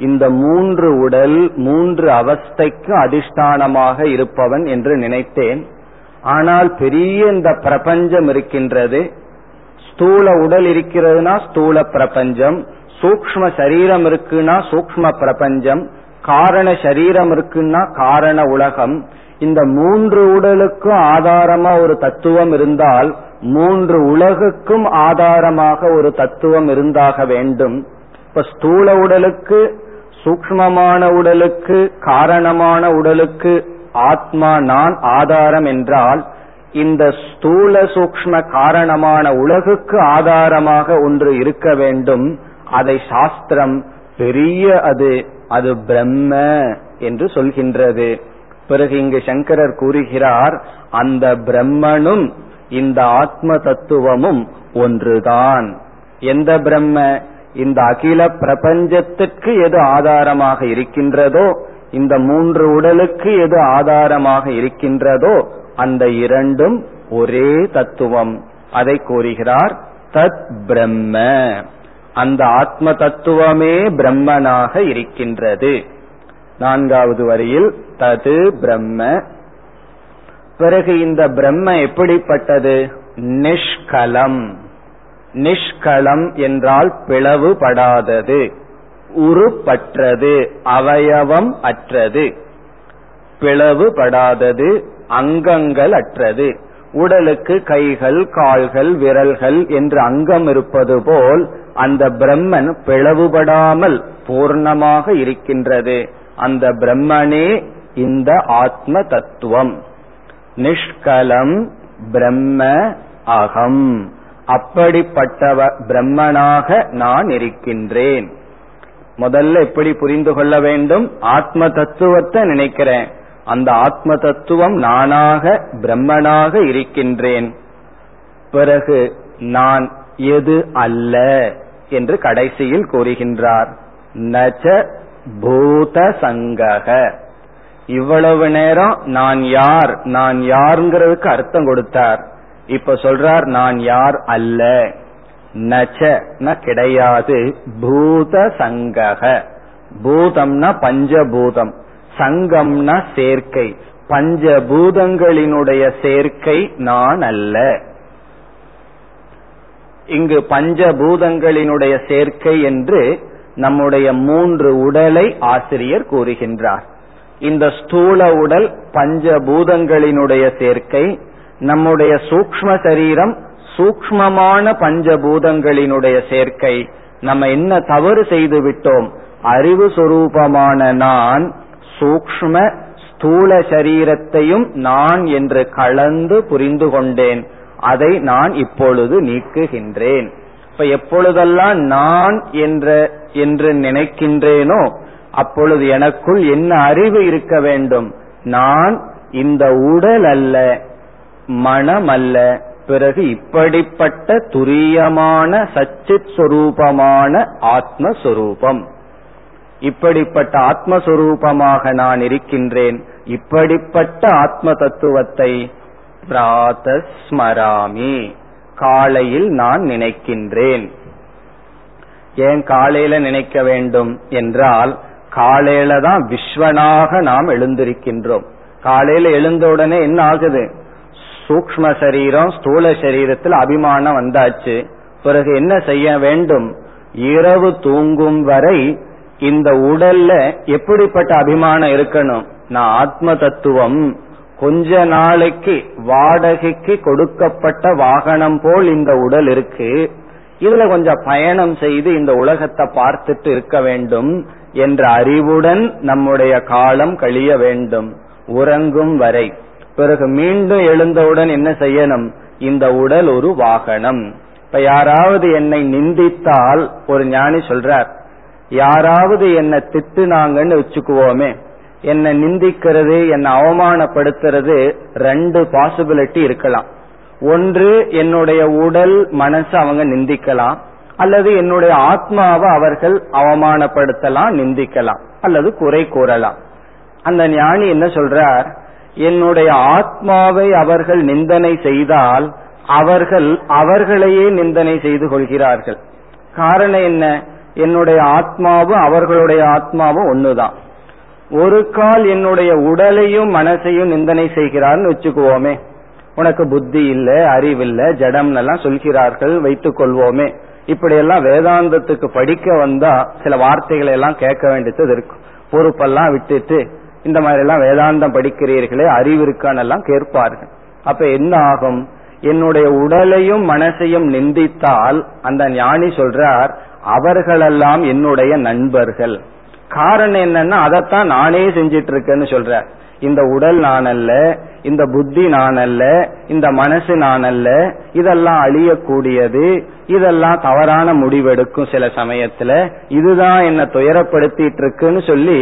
இந்த மூன்று உடல், மூன்று அவஸ்தைக்கு அதிஷ்டானமாக இருப்பவன் என்று நினைத்தேன். ஆனால் பெரிய இந்த பிரபஞ்சம் இருக்கின்றது. ஸ்தூல உடல் இருக்கிறதுனா ஸ்தூல பிரபஞ்சம், சூக்ஷ்ம சரீரம் இருக்குன்னா சூக்ஷ்ம பிரபஞ்சம், காரண சரீரம் இருக்குன்னா காரண உலகம். இந்த மூன்று உடலுக்கும் ஆதாரமா ஒரு தத்துவம் இருந்தால் மூன்று உலகுக்கும் ஆதாரமாக ஒரு தத்துவம் இருந்தாக வேண்டும். இப்ப ஸ்தூல உடலுக்கு, சூக்ஷ்மமான உடலுக்கு, காரணமான உடலுக்கு ஆத்மா நான் ஆதாரம் என்றால் இந்த ஸ்தூல சூக்ஷ்ம காரணமான உலகுக்கு ஆதாரமாக ஒன்று இருக்க வேண்டும். அதை சாஸ்திரம் பெரிய அது அது பிரம்ம என்று சொல்கின்றது. பிறகு இங்கு சங்கரர் கூறுகிறார், அந்த பிரம்மனும் இந்த ஆத்ம தத்துவமும் ஒன்றுதான். எந்த பிரம்ம? இந்த அகில பிரபஞ்சத்திற்கு எது ஆதாரமாக இருக்கின்றதோ, இந்த மூன்று உடலுக்கு எது ஆதாரமாக இருக்கின்றதோ, அந்த இரண்டும் ஒரே தத்துவம். அதை கூறுகிறார், தத் பிரம்ம. அந்த ஆத்ம தத்துவமே பிரம்மனாக இருக்கின்றது. நான்காவது வரியில் தது பிரம்ம. பிறகு இந்த பிரம்ம எப்படிப்பட்டது? நிஷ்கலம். நிஷ்கலம் என்றால் பிளவுபடாதது, உருப்பற்றது, அவயவம் அற்றது, பிளவுபடாதது, அங்கங்கள் அற்றது. உடலுக்கு கைகள், கால்கள், விரல்கள் என்று அங்கம் இருப்பது போல் அந்த பிரம்மன் பிளவுபடாமல் பூர்ணமாக இருக்கின்றது. அந்த பிரம்மனே இந்த ஆத்ம தத்துவம் நிஷ்கலம் பிரம்ம அகம், அப்படிப்பட்ட பிரம்மனாக நான் இருக்கின்றேன். முதல்ல எப்படி புரிந்து கொள்ள வேண்டும்? ஆத்ம தத்துவத்தை நினைக்கிறேன், அந்த ஆத்ம தத்துவம் நானாக பிரம்மனாக இருக்கின்றேன். பிறகு நான் எது அல்ல என்று கடைசியில் கூறுகின்றார். நச்ச பூத சங்கக. இவ்வளவு நேரம் நான் யார், நான் யாருங்கிறதுக்கு அர்த்தம் கொடுத்தார். இப்ப சொல்றார் நான் யார் அல்ல. நச்ச கிடையாது, பூத சங்கக. பூதம்னா பஞ்சபூதம், சங்கம்னா சேர்க்கை. பஞ்சபூதங்களினுடைய சேர்க்கை நான் அல்ல. இங்கு பஞ்சபூதங்களினுடைய சேர்க்கை என்று நம்முடைய மூன்று உடலை ஆசிரியர் கூறுகின்றார். இந்த ஸ்தூல உடல் பஞ்சபூதங்களினுடைய சேர்க்கை, நம்முடைய சூக்ஷ்ம சரீரம் சூக்ஷ்மமான பஞ்சபூதங்களினுடைய சேர்க்கை. நம்ம என்ன தவறு செய்து விட்டோம்? அறிவு சொரூபமான நான் சூக்ஷ்ம ஸ்தூல சரீரத்தையும் நான் என்று கலந்து புரிந்து கொண்டேன். அதை நான் இப்பொழுது நீக்குகின்றேன். இப்ப எப்பொழுதெல்லாம் நான் என்று நினைக்கின்றேனோ அப்பொழுது எனக்குள் என்ன அறிவு இருக்க வேண்டும்? நான் இந்த உடல் அல்ல, மனம் அல்ல, பிறகு இப்படிப்பட்ட துரியமான சச்சித் சொரூபமான ஆத்மஸ்வரூபம். இப்படிப்பட்ட ஆத்மஸ்வரூபமாக நான் இருக்கின்றேன். இப்படிப்பட்ட ஆத்ம தத்துவத்தை பிராதஸ்மராமி, காலையில் நான் நினைக்கின்றேன். ஏன் காலையில நினைக்க வேண்டும் என்றால், காலையில தான் விஸ்வனாக நாம் எழுந்திருக்கின்றோம். காலையில எழுந்த உடனே என்ன ஆகுது? சூக்ஷ்ம சரீரம் ஸ்தூல சரீரத்தில் அபிமானம் வந்தாச்சு. பிறகு என்ன செய்ய வேண்டும்? இரவு தூங்கும் வரை இந்த உடல்ல எப்படிப்பட்ட அபிமானம் இருக்கணும்? நான் ஆத்ம தத்துவம். கொஞ்ச நாளைக்கு வாடகைக்கு கொடுக்கப்பட்ட வாகனம் போல் இந்த உடல் இருக்கு. இதுல கொஞ்சம் பயணம் செய்து இந்த உலகத்தை பார்த்துட்டு இருக்க வேண்டும் என்ற அறிவுடன் நம்முடைய காலம் கழிய வேண்டும் உறங்கும் வரை. பிறகு மீண்டும் எழுந்தவுடன் என்ன செய்யணும்? இந்த உடல் ஒரு வாகனம். இப்ப யாராவது என்னை நிந்தித்தால், ஒரு ஞானி சொல்றார், யாராவது என்னை திட்டுனாங்கன்னு வச்சுக்குவோமே, என்னை நிந்திக்கிறது என்னை அவமானப்படுத்துறது ரெண்டு பாசிபிலிட்டி இருக்கலாம். ஒன்று என்னுடைய உடல் மனசு அவங்க நிந்திக்கலாம், அல்லது என்னுடைய ஆத்மாவை அவர்கள் அவமானப்படுத்தலாம், நிந்திக்கலாம் அல்லது குறை கூறலாம். அந்த ஞானி என்ன சொல்றார்? என்னுடைய ஆத்மாவை அவர்கள் நிந்தனை செய்தால் அவர்கள் அவர்களையே நிந்தனை செய்து கொள்கிறார்கள். காரணம் என்ன? என்னுடைய ஆத்மாவும் அவர்களுடைய ஆத்மாவும் ஒண்ணுதான். ஒரு கால் என்னுடைய உடலையும் மனசையும் நிந்தனை செய்கிறார்னு வச்சுக்குவோமே, உனக்கு புத்தி இல்ல, அறிவில்லை, ஜடம் எல்லாம் சொல்கிறார்கள் வைத்துக் கொள்வோமே. இப்படி எல்லாம் வேதாந்தத்துக்கு படிக்க வந்தா சில வார்த்தைகளை எல்லாம் கேட்க வேண்டியது இருக்கும். பொறுப்பெல்லாம் விட்டுட்டு இந்த மாதிரி எல்லாம் வேதாந்தம் படிக்கிறீர்களே, அறிவு இருக்கானெல்லாம் கேட்பார்கள். அப்ப என்ன ஆகும்? என்னுடைய உடலையும் மனசையும் நிந்தித்தால் அந்த ஞானி சொல்றார், அவர்களெல்லாம் என்னுடைய நண்பர்கள். காரணம் என்னன்னா, அதைத்தான் நானே செஞ்சிட்டு இருக்கேன்னு சொல்ற. இந்த உடல் நான் அல்ல, இந்த புத்தி நான் அல்ல, இந்த மனசு நான் அல்ல, இதெல்லாம் அழியக்கூடியது, இதெல்லாம் தவறான முடிவெடுக்கும் சில சமயத்துல, இதுதான் என்னை துயரப்படுத்திட்டு இருக்குன்னு சொல்லி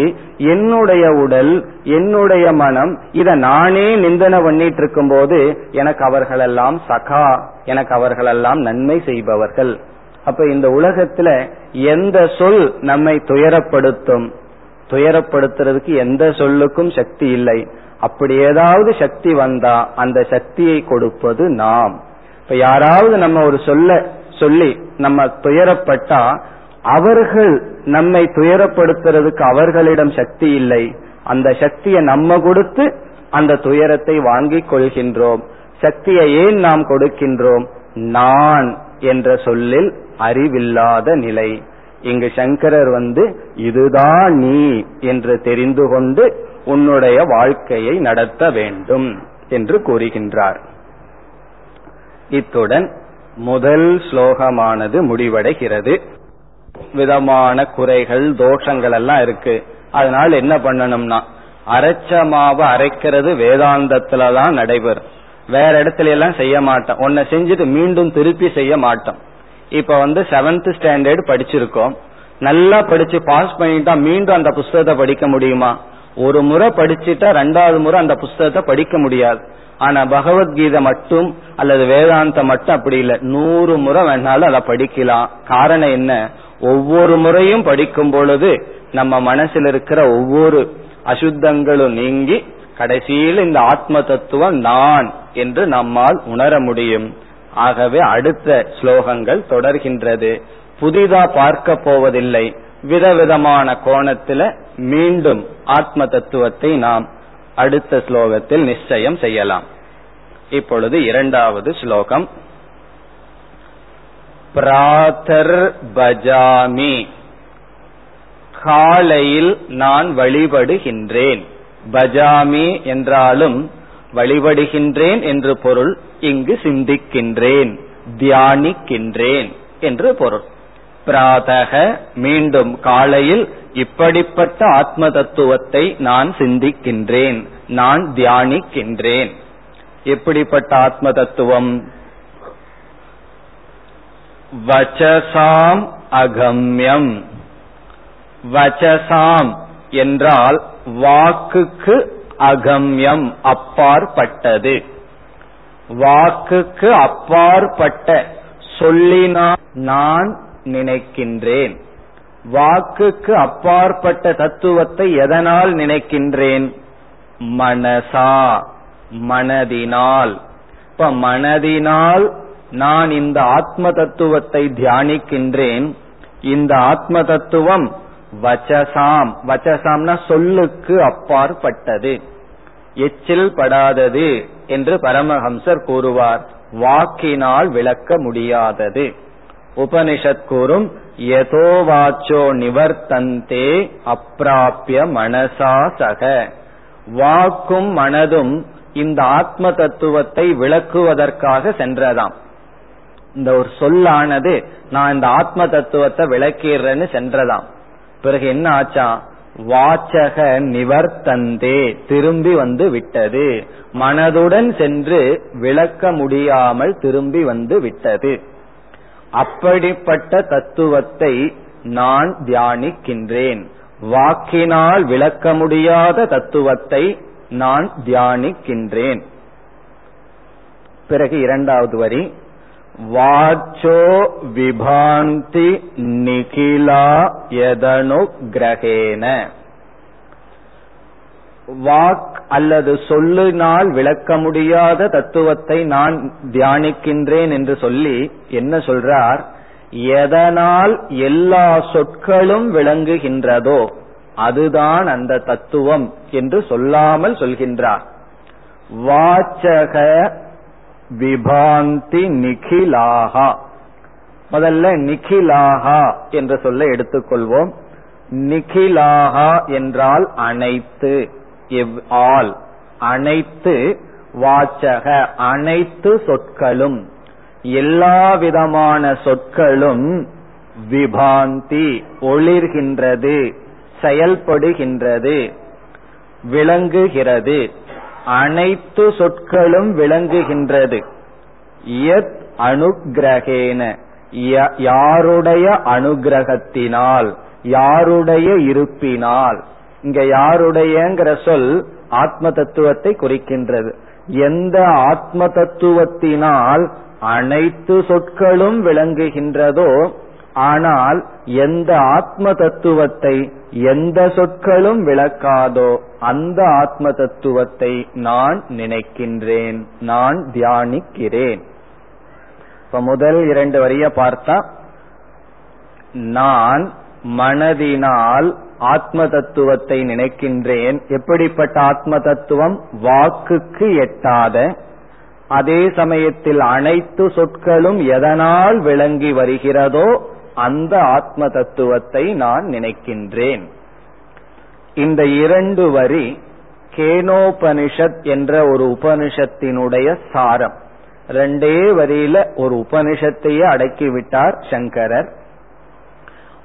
என்னுடைய உடல் என்னுடைய மனம் இத நானே நிந்தனை பண்ணிட்டு இருக்கும் போது எனக்கு அவர்களெல்லாம் சகா, எனக்கு அவர்களெல்லாம் நன்மை செய்பவர்கள். அப்ப இந்த உலகத்துல எந்த சொல் நம்மை துயரப்படுத்தும்? துயரப்படுத்துறதுக்கு எந்த சொல்லுக்கும் சக்தி இல்லை. அப்படி ஏதாவது சக்தி வந்தா அந்த சக்தியை கொடுப்பது நாம். இப்ப யாராவது நம்ம ஒரு சொல்ல சொல்லி நம்ம துயரப்பட்டா அவர்கள் நம்மை துயரப்படுத்துறதுக்கு அவர்களிடம் சக்தி இல்லை. அந்த சக்தியை நம்ம கொடுத்து அந்த துயரத்தை வாங்கிக் கொள்கின்றோம். சக்தியை ஏன் நாம் கொடுக்கின்றோம்? நான் என்ற சொல்லில் அறிவில்லாத நிலை. இங்கு சங்கரர் இதுதான் நீ என்று தெரிந்து கொண்டு உன்னுடைய வாழ்க்கையை நடத்த வேண்டும் என்று கூறுகின்றார். இத்துடன் முதல் ஸ்லோகமானது முடிவடைகிறது. விதமான குறைகள் தோஷங்கள் எல்லாம் இருக்கு. அதனால் என்ன பண்ணணும்னா, அரைச்ச மாவை அரைக்கிறது வேதாந்தத்துலதான் நடைபெறும், வேற இடத்துல எல்லாம் செய்ய மாட்டோம். ஒன்ன செஞ்சுட்டு மீண்டும் திருப்பி செய்ய மாட்டோம். இப்ப வந்து 7th ஸ்டாண்டர்ட் படிச்சிருக்கோம், நல்லா படிச்சு பாஸ் பண்ணிட்டா மீண்டும் அந்த புஸ்தகத்தை படிக்க முடியுமா? ஒரு முறை படிச்சுட்டா ரெண்டாவது முறை அந்த புஸ்தகத்தை படிக்க முடியாது. ஆனா பகவத்கீதை மட்டும் அல்லது வேதாந்தம் மட்டும் அப்படி இல்லை, 100 முறை வேணாலும் அதை படிக்கலாம். காரணம் என்ன? ஒவ்வொரு முறையும் படிக்கும் பொழுது நம்ம மனசில் இருக்கிற ஒவ்வொரு அசுத்தங்களும் நீங்கி கடைசியில் இந்த ஆத்ம தத்துவம் நான் என்று நம்மால் உணர முடியும். ஆகவே அடுத்த ஸ்லோகங்கள் தொடர்கின்றது. புதிதா பார்க்க போவதில்லை, விதவிதமான கோணத்துல மீண்டும் ஆத்ம தத்துவத்தை நாம் அடுத்த ஸ்லோகத்தில் நிச்சயம் செய்யலாம். இப்பொழுது 2வது ஸ்லோகம். பிராதர் பஜாமி, காலையில் நான் வழிபடுகின்றேன். பஜாமி என்றாலும் வழிபடுகின்றேன் என்று பொருள், இங்கு சிந்திக்கின்றேன், தியானிக்கின்றேன் என்று பொருள். பிராதக மீண்டும் காலையில் இப்படிப்பட்ட ஆத்ம தத்துவத்தை நான் சிந்திக்கின்றேன், நான் தியானிக்கின்றேன். எப்படிப்பட்ட ஆத்ம தத்துவம்? வச்சசாம் அகம்யம். வச்சசாம் என்றால் வாக்குக்கு அகம்யம், அப்பாற்பட்டது. வாக்குக்கு அப்பாற்பட்ட சொல்லினால் நான் நினைக்கின்றேன். வாக்குக்கு அப்பாற்பட்ட தத்துவத்தை எதனால் நினைக்கின்றேன்? மனசா, மனதினால். இப்ப மனதினால் நான் இந்த ஆத்ம தத்துவத்தை தியானிக்கின்றேன். இந்த ஆத்ம தத்துவம் வச்சசாம், வச்சசாம்னா சொல்லுக்கு அப்பாற்பட்டது, எச்சில் படாதது என்று பரமஹம்சர் கூறுவார். வாக்கினால் விளக்க முடியாதது. உபனிஷத் கூறும் யதோ வாச்சோ நிவர்த்தந்தே அப்ராப்ய மனசா சக. வாக்கும் மனதும் இந்த ஆத்ம தத்துவத்தை விளக்குவதற்காக சென்றதாம். இந்த ஒரு சொல்லானது நான் இந்த ஆத்ம தத்துவத்தை விளக்கிறேன்னு சென்றதாம். பிறகு என்ன ஆச்சா? வாச்சக நிவர்த்தந்தே, திரும்பி வந்து விட்டது. மனதுடன் சென்று விளக்க முடியாமல் திரும்பி வந்து விட்டது. அப்படிப்பட்ட தத்துவத்தை நான் தியானிக்கின்றேன். வாக்கினால் விளக்க முடியாத தத்துவத்தை நான் தியானிக்கின்றேன். பிறகு 2வது வரி. வாச்சோ விபாந்தி நிகிலா யதனு கிரகேன. வாக் அல்லது சொல்லினால் விளக்க முடியாத தத்துவத்தை நான் தியானிக்கின்றேன் என்று சொல்லி என்ன சொல்றார்? எதனால் எல்லா சொற்களும் விளங்குகின்றதோ அதுதான் அந்த தத்துவம் என்று சொல்லாமல் சொல்கின்றார். வாச்சக விபாந்தி நிகிலாகா. முதல்ல நிகிலாகா என்ற சொல்லை எடுத்துக்கொள்வோம். நிகிலாகா என்றால் அனைத்து, ஆல், அனைத்து. வாச்சக அனைத்து சொற்களும், எல்லாவிதமான சொற்களும். விபாந்தி ஒளிர்கின்றது, செயல்படுகின்றது, விளங்குகிறது. அனைத்து சொற்களும் விளங்குகின்றது. யத் அனுக்ரகேன, யாருடைய அனுகிரகத்தினால், யாருடைய இருப்பினால். இங்க யாருடையங்கிற சொல் ஆத்ம தத்துவத்தை குறிக்கின்றது. எந்த ஆத்ம தத்துவத்தினால் அனைத்து சொற்களும் விளங்குகின்றதோ, ஆனால் எந்த ஆத்ம தத்துவத்தை எந்த சொற்களும் விளக்காதோ அந்த ஆத்ம தத்துவத்தை நான் நினைக்கின்றேன், நான் தியானிக்கிறேன். இப்ப முதல் 2 வரிய பார்த்தா, நான் மனதினால் ஆத்ம தத்துவத்தை நினைக்கின்றேன். எப்படிப்பட்ட ஆத்ம தத்துவம்? வாக்குக்கு எட்டாத, அதே சமயத்தில் அனைத்து சொற்களும் எதனால் விளங்கி வருகிறதோ அந்த ஆத்ம தத்துவத்தை நான் நினைக்கின்றேன். இந்த 2 வரி கேனோபனிஷத் என்ற ஒரு உபனிஷத்தினுடைய சாரம். 2 வரியில ஒரு உபனிஷத்தையே அடக்கிவிட்டார் சங்கரர்.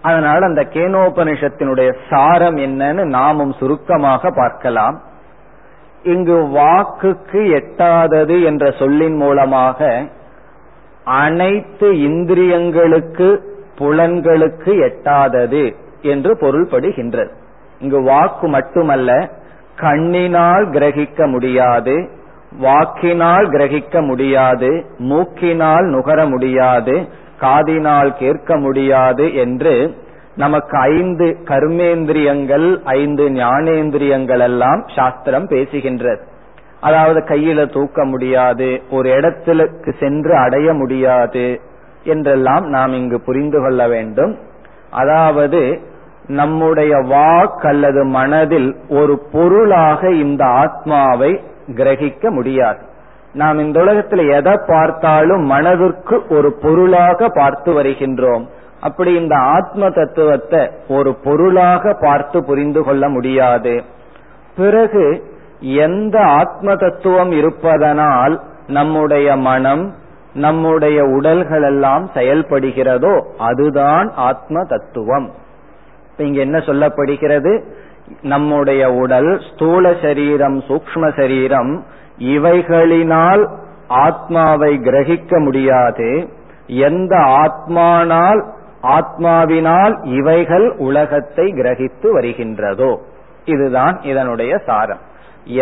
அதனால அந்த கேனோபனிஷத்தினுடைய சாரம் என்னன்னு நாமும் சுருக்கமாக பார்க்கலாம். இங்கு வாக்குக்கு எட்டாதது என்ற சொல்லின் மூலமாக அனைத்து இந்திரியங்களுக்கு புலன்களுக்கு எட்டாதது என்று பொருள்படுகின்றது. இங்கு வாக்கு மட்டுமல்ல, கண்ணினால் கிரகிக்க முடியாது, வாக்கினால் கிரகிக்க முடியாது, மூக்கினால் நுகர முடியாது, காதினால் கேட்க முடியாது என்று நமக்கு 5 கர்மேந்திரியங்கள் 5 ஞானேந்திரியங்கள் எல்லாம் சாஸ்திரம் பேசுகின்றது. அதாவது கையில தூக்க முடியாது, ஒரு இடத்திற்கு சென்று அடைய முடியாது என்றெல்லாம் நாம் இங்கு புரிந்து கொள்ள வேண்டும். அதாவது நம்முடைய வாக்கு அல்லது மனதில் ஒரு பொருளாக இந்த ஆத்மாவை கிரகிக்க முடியாது. நாம் இந்த உலகத்தில் எதை பார்த்தாலும் மனதிற்கு ஒரு பொருளாக பார்த்து வருகின்றோம். அப்படி இந்த ஆத்ம தத்துவத்தை ஒரு பொருளாக பார்த்து புரிந்து கொள்ள முடியாது. பிறகு எந்த ஆத்ம தத்துவம் இருப்பதனால் நம்முடைய மனம் நம்முடைய உடல்கள் எல்லாம் செயல்படுகிறதோ அதுதான் ஆத்ம தத்துவம். இங்க என்ன சொல்லப்படுகிறது? நம்முடைய உடல், ஸ்தூல சரீரம், சூக்ஷ்ம சரீரம், இவைகளினால் ஆத்மாவை கிரகிக்க முடியாது. எந்த ஆத்மாவினால் இவைகள் உலகத்தை கிரகித்து வருகின்றதோ இதுதான் இதனுடைய சாரம்.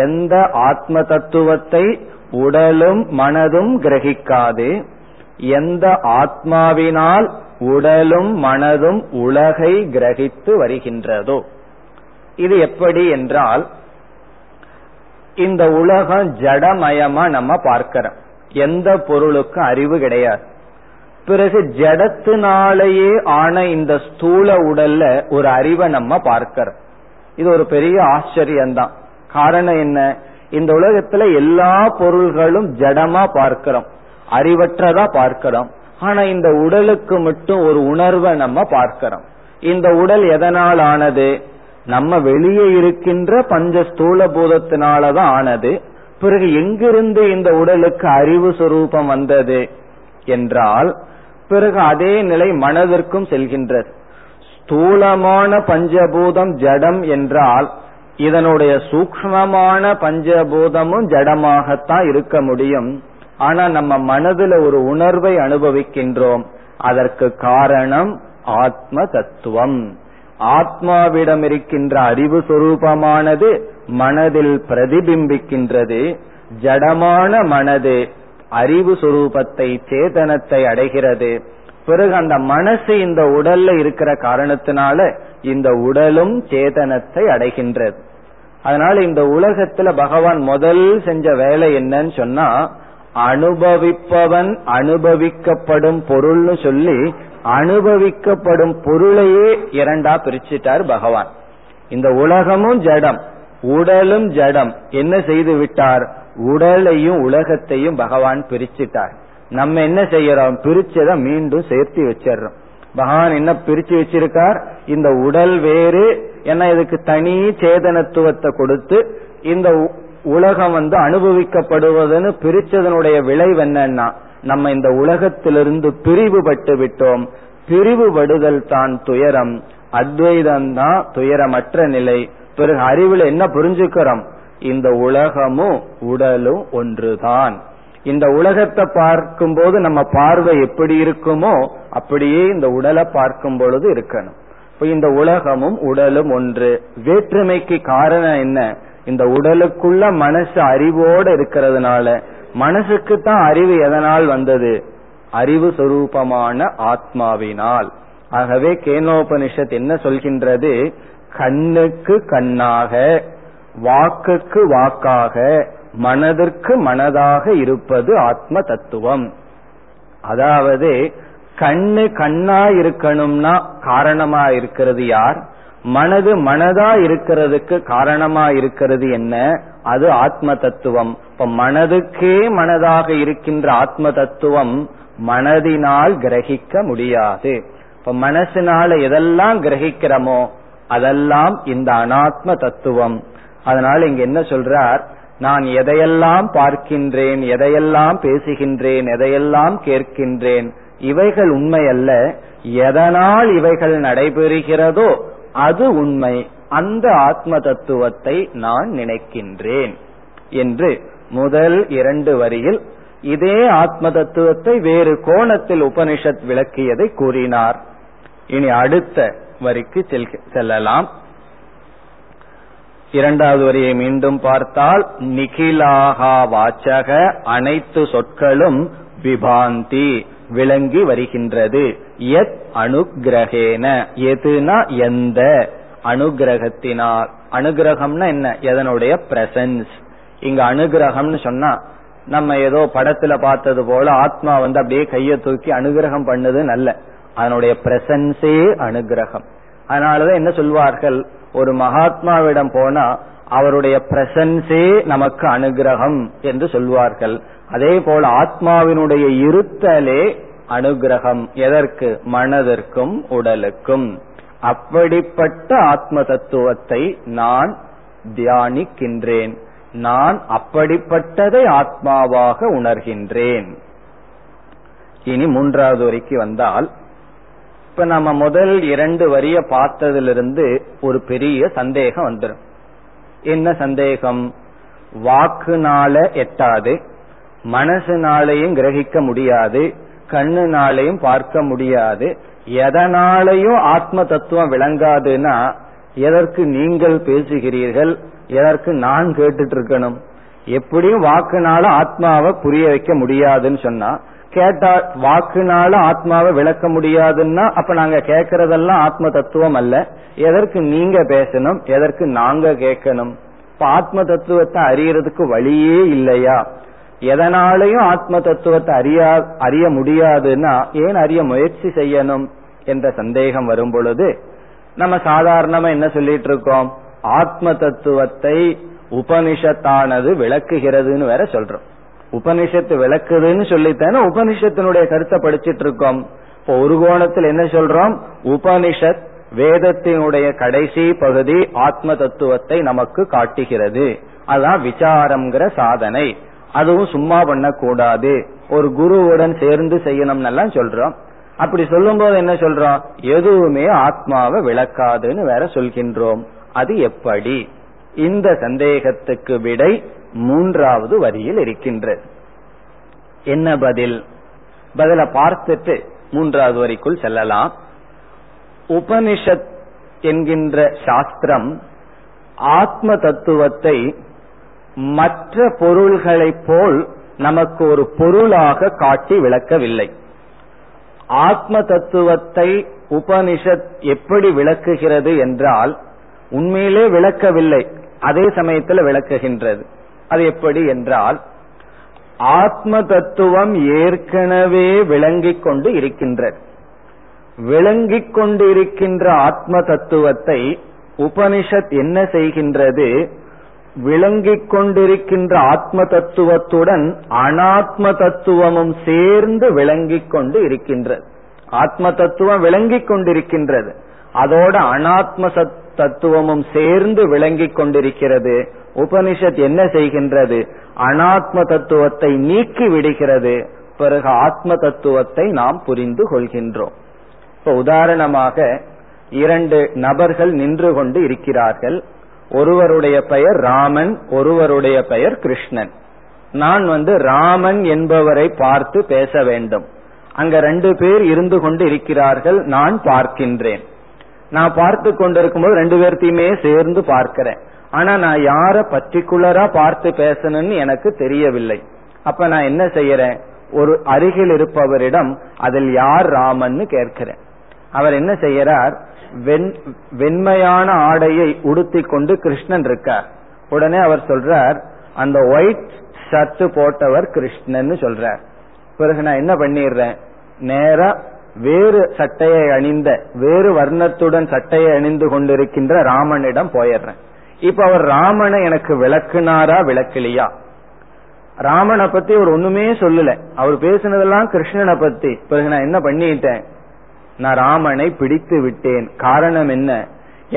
எந்த ஆத்ம தத்துவத்தை உடலும் மனதும் கிரகிக்காது, எந்த ஆத்மாவினால் உடலும் மனதும் உலகை கிரகித்து வருகின்றதோ. இது எப்படி என்றால், இந்த உலகம் ஜடமயமா நம்ம பார்க்கிறோம், எந்த பொருளுக்கும் அறிவு கிடையாது. பிறகு ஜடத்தினாலேயே ஆன இந்த ஸ்தூல உடல்ல ஒரு அறிவை நம்ம பார்க்கிறோம். இது ஒரு பெரிய ஆச்சரியம்தான். காரணம் என்ன? இந்த உலகத்துல எல்லா பொருள்களும் ஜடமா பார்க்கிறோம், அறிவற்றதா பார்க்கிறோம். ஆனா இந்த உடலுக்கு மட்டும் ஒரு உணர்வை நம்ம பார்க்கிறோம். இந்த உடல் எதனால் ஆனது? நம்ம வெளியே இருக்கின்ற பஞ்ச ஸ்தூல பூதத்தினாலதான் ஆனது. பிறகு எங்கிருந்து இந்த உடலுக்கு அறிவு சுரூபம் வந்தது என்றால், பிறகு அதே நிலை மனதிற்கும் செல்கின்றது. ஸ்தூலமான பஞ்சபூதம் ஜடம் என்றால் இதனுடைய சூக்ஷ்மமான பஞ்சபூதமும் ஜடமாகத்தான் இருக்க முடியும். ஆனா நம்ம மனதில் ஒரு உணர்வை அனுபவிக்கின்றோம், அதற்கு காரணம் ஆத்ம தத்துவம். ஆத்மாவிடம் இருக்கின்ற அறிவு சுரூபமானது மனதில் பிரதிபிம்பிக்கின்றது. ஜடமான மனது அறிவு சுரூபத்தை, சேதனத்தை அடைகிறது. பிறகு அந்த மனசு இந்த உடல்ல இருக்கிற காரணத்தினால இந்த உடலும் சேதனத்தை அடைகின்றது. அதனால இந்த உலகத்துல பகவான் முதல் செஞ்ச வேலை என்னன்னு சொன்னா, அனுபவிப்பவன் அனுபவிக்கப்படும் பொருள்னு சொல்லி அனுபவிக்கப்படும் பொருளையே 2ஆ பிரிச்சிட்டார் பகவான். இந்த உலகமும் ஜடம், உடலும் ஜடம். என்ன செய்து விட்டார்? உடலையும் உலகத்தையும் பகவான் பிரிச்சிட்டார். நம்ம என்ன செய்யறோம்? பிரிச்சதை மீண்டும் சேர்த்து வச்சிடறோம். பகவான் என்ன பிரிச்சு வச்சிருக்கார்? இந்த உடல் வேறு, ஏன்னா இதுக்கு தனி சேதனத்துவத்தை கொடுத்து இந்த உலகம் அனுபவிக்கப்படுவதுன்னு பிரிச்சதனுடைய விளைவு என்னன்னா, நம்ம இந்த உலகத்திலிருந்து பிரிவுபட்டு விட்டோம். பிரிவுபடுதல் தான் துயரம், அத்வைதம் தான் துயரமற்ற நிலை. பிறகு அறிவுல என்ன புரிஞ்சுக்கிறோம்? இந்த உலகமும் உடலும் ஒன்றுதான். இந்த உலகத்தை பார்க்கும் போது நம்ம பார்வை எப்படி இருக்குமோ அப்படியே இந்த உடலை பார்க்கும் பொழுது இருக்கணும். இப்ப இந்த உலகமும் உடலும் ஒன்று. வேற்றுமைக்கு காரணம் என்ன? இந்த உடலுக்குள்ள மனசு அறிவோடு இருக்கிறதுனால. மனசுக்கு தான் அறிவு எதனால் வந்தது? அறிவு சொரூபமான ஆத்மாவினால். ஆகவே கேனோபனிஷத் என்ன சொல்கின்றது? கண்ணுக்கு கண்ணாக, வாக்குக்கு வாக்காக, மனதிற்கு மனதாக இருப்பது ஆத்ம தத்துவம். அதாவது கண்ணு கண்ணா இருக்கணும்னா காரணமா இருக்கிறது யார்? மனது மனதா இருக்கிறதுக்கு காரணமா இருக்கிறது என்ன? அது ஆத்ம தத்துவம். இப்ப மனதுக்கே மனதாக இருக்கின்ற ஆத்ம தத்துவம் மனதினால் கிரகிக்க முடியாது. இப்ப மனசினால எதெல்லாம் கிரகிக்கிறோமோ அதெல்லாம் இந்த அனாத்ம தத்துவம். அதனால இங்க என்ன சொல்றார்? நான் எதையெல்லாம் பார்க்கின்றேன், எதையெல்லாம் பேசுகின்றேன், எதையெல்லாம் கேட்கின்றேன், இவைகள் உண்மையல்ல, எதனால் இவைகள் நடைபெறுகிறதோ அது உண்மை, அந்த ஆத்ம தத்துவத்தை நான் நினைக்கின்றேன் என்று முதல் 2 வரியில் இதே ஆத்ம தத்துவத்தை வேறு கோணத்தில் உபனிஷத் விளக்கியதை கூறினார். இனி அடுத்த வரிக்கு செல்லலாம். 2வது வரியை மீண்டும் பார்த்தால், நிகிலாகா வாச்சக, அனைத்து சொற்களும் விபாந்தி, விளங்கி வருகின்றது. யத் அனுகிரகேன, எதுனா எந்த அனுகிரகத்தினால், அனுகிரகம்னா என்ன, எதனுடைய பிரசன்ஸ். இங்க அனுகிரகம்னு சொன்னா நம்ம ஏதோ படத்துல பார்த்தது போல ஆத்மா வந்து அப்படியே கையை தூக்கி அனுகிரகம் பண்ணுதுன்னு அல்ல, அதனுடைய பிரசன்ஸே அனுகிரகம். அதனாலதான் என்ன சொல்வார்கள், ஒரு மகாத்மாவிடம் போனா அவருடைய பிரசன்ஸே நமக்கு அனுகிரகம் என்று சொல்வார்கள். அதே போல ஆத்மாவினுடைய இருத்தலே அனுகிரகம், எதற்கு, மனதிற்கும் உடலுக்கும். அப்படிப்பட்ட ஆத்ம தத்துவத்தை நான் தியானிக்கின்றேன், நான் அப்படிப்பட்டதை ஆத்மாவாக உணர்கின்றேன். இனி 3வது வரிக்கு வந்தால், இப்ப நம்ம முதல் 2 வரிய பார்த்ததிலிருந்து ஒரு பெரிய சந்தேகம் வந்துடும். என்ன சந்தேகம், வாக்குனால எட்டாது, மனசுனாலையும் கிரகிக்க முடியாது, கண்ணுனாலையும் பார்க்க முடியாது, எதனாலையும் ஆத்ம தத்துவம் விளங்காதுன்னா எதற்கு நீங்கள் பேசுகிறீர்கள், எதற்கு நான் கேட்டுட்டு இருக்கணும். எப்படியும் வாக்குனால ஆத்மாவை புரிய வைக்க முடியாதுன்னு சொன்னா, கேட்டா வாக்குனால ஆத்மாவை விளக்க முடியாதுன்னா அப்ப நாங்க கேட்கறதெல்லாம் ஆத்ம தத்துவம் அல்ல, எதற்கு நீங்க பேசணும், எதற்கு நாங்க கேட்கணும். இப்ப ஆத்ம தத்துவத்தை அறியறதுக்கு வழியே இல்லையா, எதனாலையும் ஆத்ம தத்துவத்தை அறிய முடியாதுன்னா ஏன் அறிய முயற்சி செய்யணும் என்ற சந்தேகம் வரும் பொழுது, நம்ம சாதாரணமா என்ன சொல்லிட்டு இருக்கோம், ஆத்ம தத்துவத்தை உபனிஷத்தானது விளக்குகிறதுன்னு வேற சொல்றோம். உபனிஷத்து விளக்குதுன்னு சொல்லித்தானே உபனிஷத்தினுடைய கருத்தை படிச்சுட்டு இருக்கோம். இப்போ ஒரு கோணத்தில் என்ன சொல்றோம், உபனிஷத் வேதத்தினுடைய கடைசி பகுதி ஆத்ம தத்துவத்தை நமக்கு காட்டுகிறது, அதான் விசாரம்ங்கிற சாதனை, அதுவும் சும்மா பண்ணக்கூடாது, ஒரு குருவுடன் சேர்ந்து செய்யணும்னு எல்லாம் சொல்றோம். அப்படி சொல்லும் போது என்ன சொல்றோம், எதுவுமே ஆத்மாவை விளக்காதுன்னு வேற சொல்கின்றோம். அது எப்படி? இந்த சந்தேகத்துக்கு விடை 3வது வரியில் இருக்கின்றது. என்ன பதில்? பதிலை பார்த்துட்டு 3வது வரிக்குள் செல்லலாம். உபனிஷத் என்கின்ற சாஸ்திரம் ஆத்ம தத்துவத்தை மற்ற பொருள்களைப் போல் நமக்கு ஒரு பொருளாக காட்டி விளக்கவில்லை. ஆத்ம தத்துவத்தை உபனிஷத் எப்படி விளக்குகிறது என்றால், உண்மையிலே விளக்கவில்லை, அதே சமயத்தில் விளக்குகின்றது. அது எப்படி என்றால், ஆத்ம தத்துவம் ஏற்கனவே விளங்கிக் கொண்டு இருக்கின்றது. விளங்கிக் கொண்டு இருக்கின்ற ஆத்ம தத்துவத்தை உபனிஷத் என்ன செய்கின்றது, விளங்கிக் கொண்டிருக்கின்ற ஆத்ம தத்துவத்துடன் அனாத்ம தத்துவமும் சேர்ந்து விளங்கிக் கொண்டு இருக்கின்றது. ஆத்ம தத்துவம் விளங்கிக் கொண்டிருக்கின்றது, அதோட அனாத்ம தத்துவமும் சேர்ந்து விளங்கிக் கொண்டிருக்கிறது. உபனிஷத் என்ன செய்கின்றது, அனாத்ம தத்துவத்தை நீக்கி விடுகிறது. பிறகு ஆத்ம தத்துவத்தை நாம் புரிந்து கொள்கின்றோம். இப்ப உதாரணமாக 2 நபர்கள் நின்று கொண்டு இருக்கிறார்கள். ஒருவருடைய பெயர் ராமன், ஒருவருடைய பெயர் கிருஷ்ணன். நான் வந்து ராமன் என்பவரை பார்த்து பேச வேண்டும். அங்க 2 பேர் இருந்து கொண்டு இருக்கிறார்கள், நான் பார்க்கின்றேன். நான் பார்த்து கொண்டிருக்கும்போது 2 பேர்த்தையுமே சேர்ந்து பார்க்கிறேன். ஆனா நான் யார பர்டிகுலரா பார்த்து பேசணும்னு எனக்கு தெரியவில்லை. அப்ப நான் என்ன செய்யறேன், ஒரு அருகில் இருப்பவரிடம் அதில் யார் ராமன்னு கேட்கிறேன். அவர் என்ன செய்யறார், வெண்மையான ஆடையை உடுத்தி கொண்டு கிருஷ்ணன் இருக்கார். உடனே அவர் சொல்றார், அந்த ஒயிட் ஷர்ட் போட்டவர் கிருஷ்ணன்னு சொல்றார். பிறகு நான் என்ன பண்ணிடுறேன், நேரா வேறு சட்டையை அணிந்த, வேறு வர்ணத்துடன் சட்டையை அணிந்து கொண்டிருக்கின்ற ராமனிடம் போயிடுறேன். இப்ப அவர் ராமனை எனக்கு விளக்குனாரா விளக்கலையா? ராமனை பத்தி அவர் ஒண்ணுமே சொல்லல, அவர் பேசினதெல்லாம் கிருஷ்ணனை பத்தி. பிறகு நான் என்ன பண்ணிட்டேன், நான் ராமனை பிடித்து விட்டேன். காரணம் என்ன,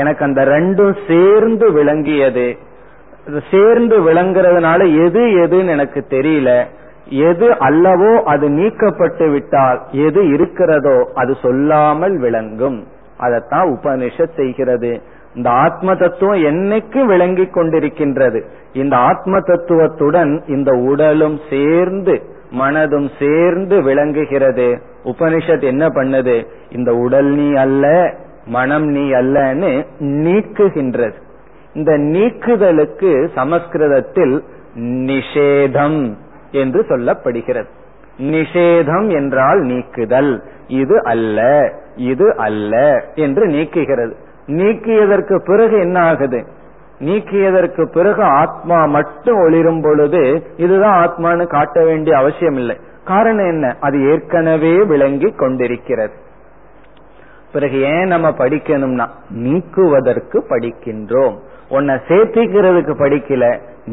எனக்கு அந்த 2ம் சேர்ந்து விளங்கியது. சேர்ந்து விளங்குறதுனால எது எதுன்னு எனக்கு தெரியல, எது அல்லவோ அது நீக்கப்பட்டு விட்டால் எது இருக்கிறதோ அது சொல்லாமல் விளங்கும். அதத்தான் உபனிஷத் செய்கிறது. இந்த ஆத்ம தத்துவம் என்னைக்கு விளங்கி கொண்டிருக்கின்றது, இந்த ஆத்ம தத்துவத்துடன் இந்த உடலும் சேர்ந்து மனதும் சேர்ந்து விளங்குகிறது. உபனிஷத் என்ன பண்ணுது, இந்த உடல் நீ அல்ல, மனம் நீ அல்லன்னு நீக்குகின்றது. இந்த நீக்குதலுக்கு சமஸ்கிருதத்தில் நிஷேதம் என்று சொல்லப்படுகிறது. நிஷேதம் என்றால் நீக்குதல். இது அல்ல, இது அல்ல என்று நீக்குகிறது. நீக்கியதற்கு பிறகு என்ன ஆகுது, நீக்கியதற்கு பிறகு ஆத்மா மட்டும் ஒளிரும் பொழுது இதுதான் ஆத்மான்னு காட்ட வேண்டிய அவசியம் இல்லை. காரணம் என்ன, அது ஏற்கனவே விளங்கி கொண்டிருக்கிறது. பிறகு ஏன் நம்ம படிக்கணும்னா, நீக்குவதற்கு படிக்கின்றோம், உன்னை சேர்த்திக்கிறதுக்கு படிக்கல,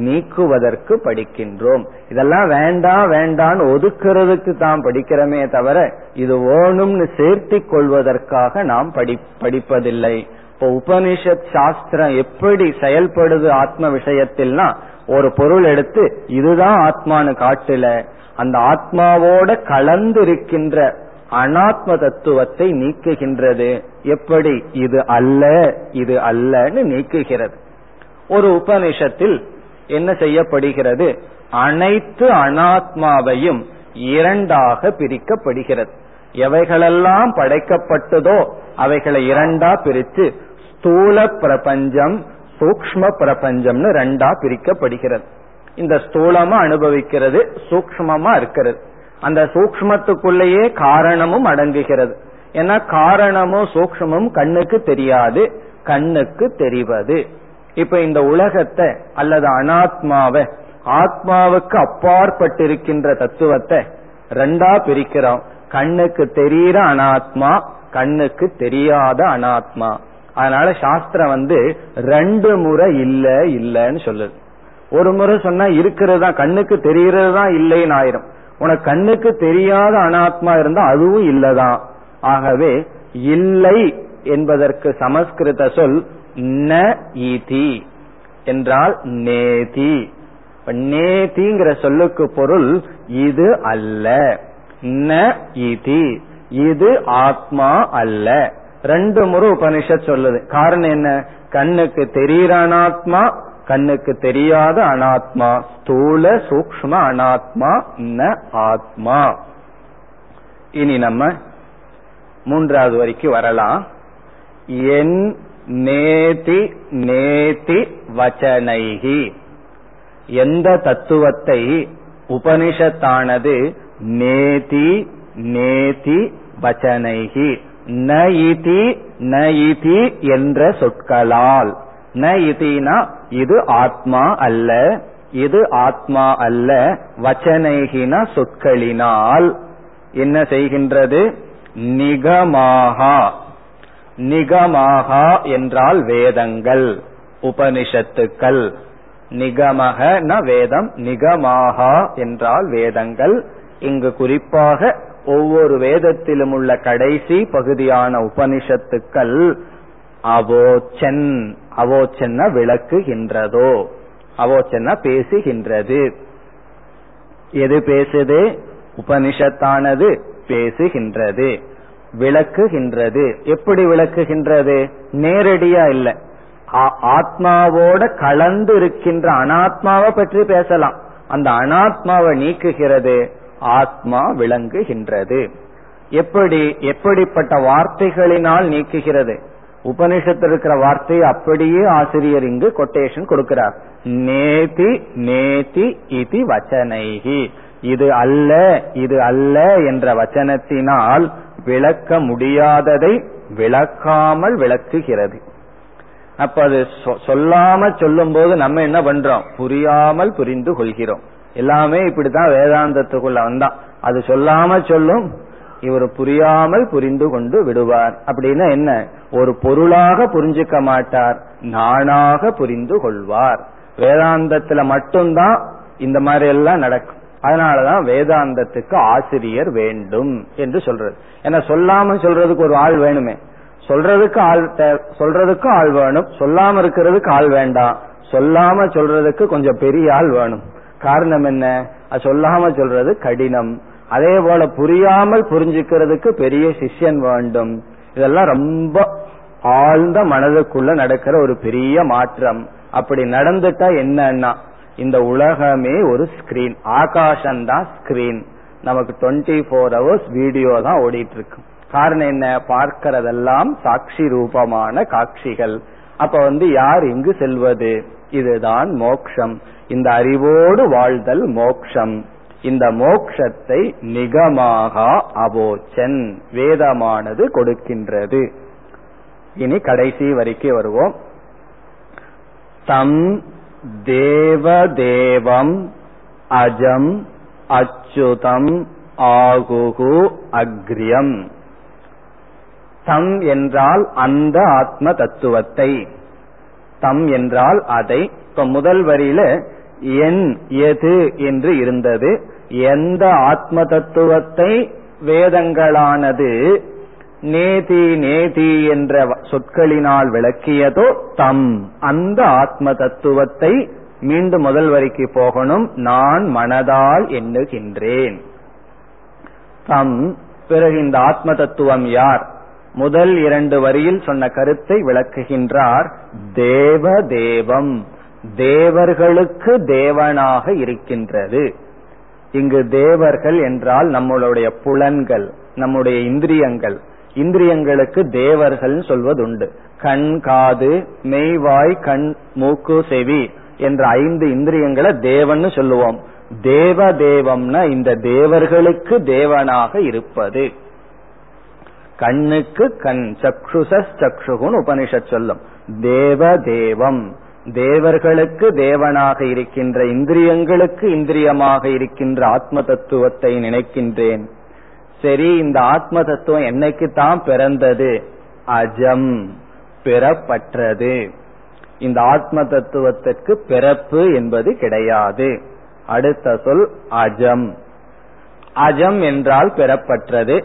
நீக்குவதற்கு படிக்கின்றோம். இதெல்லாம் வேண்டாம் வேண்டான்னு ஒதுக்கிறதுக்கு தான் படிக்கிறமே தவிர இது வேணும்னு சேர்த்தி கொள்வதற்காக நாம் படிப்பதில்லை. இப்போ உபனிஷத் சாஸ்திரம் எப்படி செயல்படுது ஆத்ம விஷயத்தில்னா, ஒரு பொருள் எடுத்து இதுதான் ஆத்மானு காட்டுல, அந்த ஆத்மாவோட கலந்திருக்கின்ற அனாத்ம தத்துவத்தை நீக்குகின்றது. எப்படி, இது அல்ல இது அல்லன்னு நீக்குகிறது. ஒரு உபனிஷத்தில் என்ன செய்யப்படுகிறது, அனைத்து அனாத்மாவையும் இரண்டாக பிரிக்கப்படுகிறது. எவைகளெல்லாம் படைக்கப்பட்டதோ அவைகளை இரண்டா பிரித்து ஸ்தூல பிரபஞ்சம் சூக்ஷ்ம பிரபஞ்சம்னு ரெண்டா பிரிக்கப்படுகிறது. இந்த ஸ்தூலமா அனுபவிக்கிறது, சூக்ஷ்மமா இருக்கிறது. அந்த சூக்ஷ்மத்துக்குள்ளேயே காரணமும் அடங்குகிறது. ஏன்னா காரணமும் சூக்ஷ்மமும் கண்ணுக்கு தெரியாது, கண்ணுக்கு தெரிவது. இப்ப இந்த உலகத்தை அல்லது அனாத்மாவை, ஆத்மாவுக்கு அப்பாற்பட்டிருக்கின்ற தத்துவத்தை ரெண்டா பிரிக்கிறோம். கண்ணுக்கு தெரிகிற அனாத்மா, கண்ணுக்கு தெரியாத அனாத்மா. அதனால சாஸ்திரம் ரெண்டு முறை இல்ல இல்லன்னு சொல்லுது. ஒரு முறை சொன்னா இருக்கிறது தான், கண்ணுக்கு தெரிகிறது தான் இல்லைன்னு ஆயிரும். உனக்கு கண்ணுக்கு தெரியாத அனாத்மா இருந்தா அதுவும் இல்லதான். ஆகவே இல்லை என்பதற்கு சமஸ்கிருத சொல் ந இதி என்றால் நேதி. நேதிங்கிற சொல்லுக்கு பொருள் இது அல்ல. ந இதி, இது ஆத்மா அல்ல. ரெண்டு முறை உபனிஷத் சொல்லுது. காரணம் என்ன, கண்ணுக்கு தெரிகிற அனாத்மா, கண்ணுக்கு தெரியாத அனாத்மா, ஸ்தூல சூக்ஷ்ம அனாத்மா ந ஆத்மா. இனி நம்ம மூன்றாவது வரைக்கும் வரலாம். என் நேதி நேதி வச்சனைஹி, எந்த தத்துவத்தை உபனிஷத்தானது நேதி நேதி வச்சனைஹி ந இதி ந இதி என்ற சொற்களால். ந இதினா இது ஆத்மா அல்ல, இது ஆத்மா அல்ல, வச்சனைஹினா சொற்களினால் என்ன செய்கின்றது, நிகமாஹா. நிகமாஹா என்றால் வேதங்கள், உபனிஷத்துக்கள். நிகமகன வேதம், நிகமாஹா என்றால் வேதங்கள். இங்கு குறிப்பாக ஒவ்வொரு வேதத்திலும் உள்ள கடைசி பகுதியான உபனிஷத்துக்கள் அவோச்சன். அவோச்சன்னா விளக்குகின்றதோ, அவோச்சன்னா பேசுகின்றது. எது பேசுது, உபனிஷத்தானது பேசுகின்றது, விளக்குகின்றது. எப்படி விளக்குகின்றது, நேரடியா இல்ல, ஆத்மாவோட கலந்து இருக்கின்ற அனாத்மாவை பற்றி பேசலாம். அந்த அனாத்மாவை நீக்குகிறது, ஆத்மா விளங்குகின்றது. எப்படி, எப்படிப்பட்ட வார்த்தைகளினால் நீக்குகிறது. உபனிஷத்தில் இருக்கிற வார்த்தையை அப்படியே ஆசிரியர் இங்கு கொட்டேஷன் கொடுக்கிறார். நேதி நேதி இதி வச்சனைஹி, இது அல்ல இது அல்ல என்ற வச்சனத்தினால் விளக்க முடியாததை விளக்காமல் விளக்குகிறது. அப்ப அது சொல்லாம சொல்லும் போது நம்ம என்ன பண்றோம், புரியாமல் புரிந்து கொள்கிறோம். எல்லாமே இப்படித்தான் வேதாந்தத்துக்குள்ள வந்தா, அது சொல்லாம சொல்லும், இவர் புரியாமல் புரிந்து கொண்டு விடுவார். அப்படின்னா என்ன, ஒரு பொருளாக புரிஞ்சுக்க மாட்டார், நானாக புரிந்து கொள்வார். வேதாந்தத்துல மட்டும்தான் இந்த மாதிரி எல்லாம் நடக்கும். அதனாலதான் வேதாந்தத்துக்கு ஆசிரியர் வேண்டும் என்று சொல்றது. ஏன்னா சொல்லாம சொல்றதுக்கு ஒரு ஆள் வேணுமே, சொல்றதுக்கு ஆள் வேணும், சொல்லாம இருக்கிறதுக்கு ஆள் வேண்டாம். சொல்லாம சொல்றதுக்கு கொஞ்சம் பெரிய ஆள் வேணும். காரணம் என்ன, அது சொல்லாம சொல்றது கடினம். அதே போல புரியாமல் புரிஞ்சுக்கிறதுக்கு பெரிய சிஷ்யன் வேண்டும். இதெல்லாம் ரொம்ப ஆழ்ந்த மனதுக்குள்ள நடக்கிற ஒரு பெரிய மாற்றம். அப்படி நடந்துட்டா என்னன்னா, இந்த உலகமே ஒரு ஸ்கிரீன், ஆகாசம்தான் ஸ்கிரீன். நமக்கு 24 hours வீடியோ தான் ஓடிட்டு இருக்கு. காரணம் என்ன, பார்க்கிறதெல்லாம் சாட்சி ரூபமான காட்சிகள். அப்ப யார் இங்கு செல்வது? இதுதான் மோக்ஷம். இந்த அறிவோடு வாழ்தல் மோக்ஷம். இந்த மோக்ஷத்தை நிகமாக அவோச்சன் வேதமானது கொடுக்கின்றது. இனி கடைசி வரைக்கு வருவோம். தம் தேவதேவம் அஜம் அச்சுதம் ஆகுகு அக்ரியம். தம் என்றால் அந்த ஆத்ம தத்துவத்தை, தம் என்றால் அதை. இப்ப முதல் வரியில என் எது என்று இருந்தது, எந்த ஆத்ம தத்துவத்தை வேதங்களானது நேதி நேதி என்ற சொற்களினால் விளக்கியதோ, தம் அந்த ஆத்ம தத்துவத்தை மீண்டும் முதல் வரிக்கு போகணும். நான் மனதால் எண்ணுகின்றேன். தம் பிறகு இந்த ஆத்ம தத்துவம் யார்? முதல் 2 வரியில் சொன்ன கருத்தை விளக்குகின்றார். தேவ தேவம், தேவர்களுக்கு தேவனாக இருக்கின்றது. இங்கு தேவர்கள் என்றால் நம்மளுடைய புலன்கள், நம்முடைய இந்திரியங்கள். இந்திரியங்களுக்கு தேவர்கள் சொல்வதுண்டு. கண், காது, மெய்வாய், கண், மூக்கு, செவி என்ற 5 இந்திரியங்களை தேவன்னு சொல்லுவோம். தேவ தேவம்னா இந்த தேவர்களுக்கு தேவனாக இருப்பது. கண்ணுக்கு கண், சக்ஷுஷ சக்ஷுகுன்னு உபனிஷத் சொல்லும். தேவ தேவம், தேவர்களுக்கு தேவனாக இருக்கின்ற, இந்திரியங்களுக்கு இந்திரியமாக இருக்கின்ற ஆத்ம தத்துவத்தை நினைக்கின்றேன். சரி, இந்த ஆத்ம தத்துவம் என்னைக்கு தான் பிறந்தது? அஜம், பிறப்பற்றது. இந்த ஆத்ம தத்துவத்திற்கு பிறப்பு என்பது கிடையாது. அடுத்த சொல் அஜம். அஜம் என்றால் பிறப்பற்றது.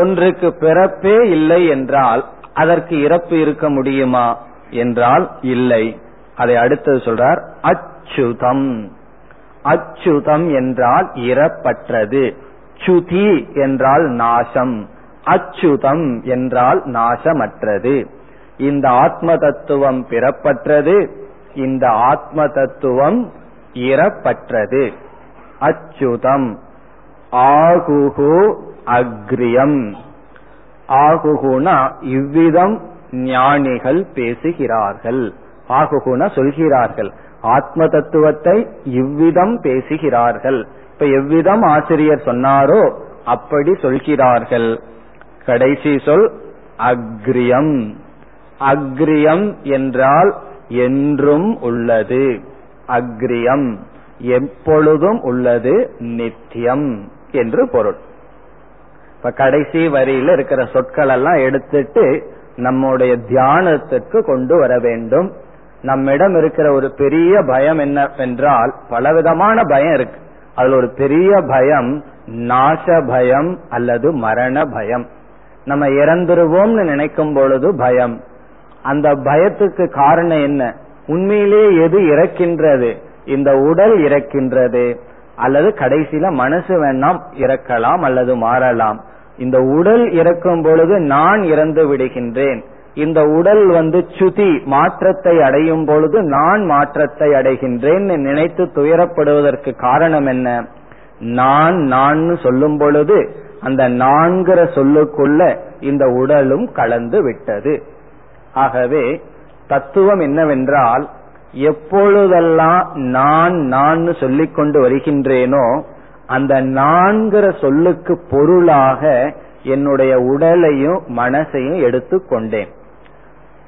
ஒன்றுக்கு பிறப்பே இல்லை என்றால் அதற்கு இறப்பு இருக்க முடியுமா என்றால் இல்லை. அதை அடுத்தது சொல்றார். அச்சுதம். அச்சுதம் என்றால் இறப்பற்றது. சுதி என்றால் நாசம். அச்சுதம் என்றால் நாசமற்றது. இந்த ஆத்ம தத்துவம் பிறப்பற்றது, இந்த ஆத்ம தத்துவம் இறப்பற்றது. அச்சுதம். ஆகுகு அக்ரியம். ஆகுகுனா இவ்விதம் ஞானிகள் பேசுகிறார்கள். ஆகுகுனா சொல்கிறார்கள். ஆத்ம தத்துவத்தை இவ்விதம் பேசுகிறார்கள். இப்ப எவ்விதம் ஆசிரியர் சொன்னாரோ அப்படி சொல்கிறார்கள். கடைசி சொல் அக்ரியம். அக்ரியம் என்றால் என்றும் உள்ளது. அக்ரியம் எப்பொழுதும் உள்ளது, நித்தியம் என்று பொருள். இப்ப கடைசி வரியில இருக்கிற சொற்கள் எல்லாம் எடுத்துட்டு நம்முடைய தியானத்துக்கு கொண்டு வர வேண்டும். நம்மிடம் இருக்கிற ஒரு பெரிய பயம் என்னவென்றால், பலவிதமான பயம் இருக்கு. அதுல ஒரு பெரிய பயம் நாச பயம் அல்லது மரண பயம். நம்ம இறந்துருவோம்னு நினைக்கும் பொழுது பயம். அந்த பயத்துக்கு காரணம் என்ன? உண்மையிலே எது இறக்கின்றது? இந்த உடல் இறக்கின்றது, அல்லது கடைசியில மனசு வேணாம் இறக்கலாம் அல்லது மாறலாம். இந்த உடல் இறக்கும் பொழுது நான் இறந்து விடுகின்றேன். இந்த உடல் சுதி மாற்றத்தை அடையும் பொழுது நான் மாற்றத்தை அடைகின்றேன் நினைத்து துயரப்படுவதற்கு காரணம் என்ன? நான் நான் சொல்லும் பொழுது அந்த நான்கிற சொல்லுக்குள்ள இந்த உடலும் கலந்து விட்டது. ஆகவே தத்துவம் என்னவென்றால், எப்பொழுதெல்லாம் நான் நான் சொல்லிக் கொண்டு வருகின்றேனோ அந்த நான்கிற சொல்லுக்கு பொருளாக என்னுடைய உடலையும் மனசையும் எடுத்து கொண்டேன்.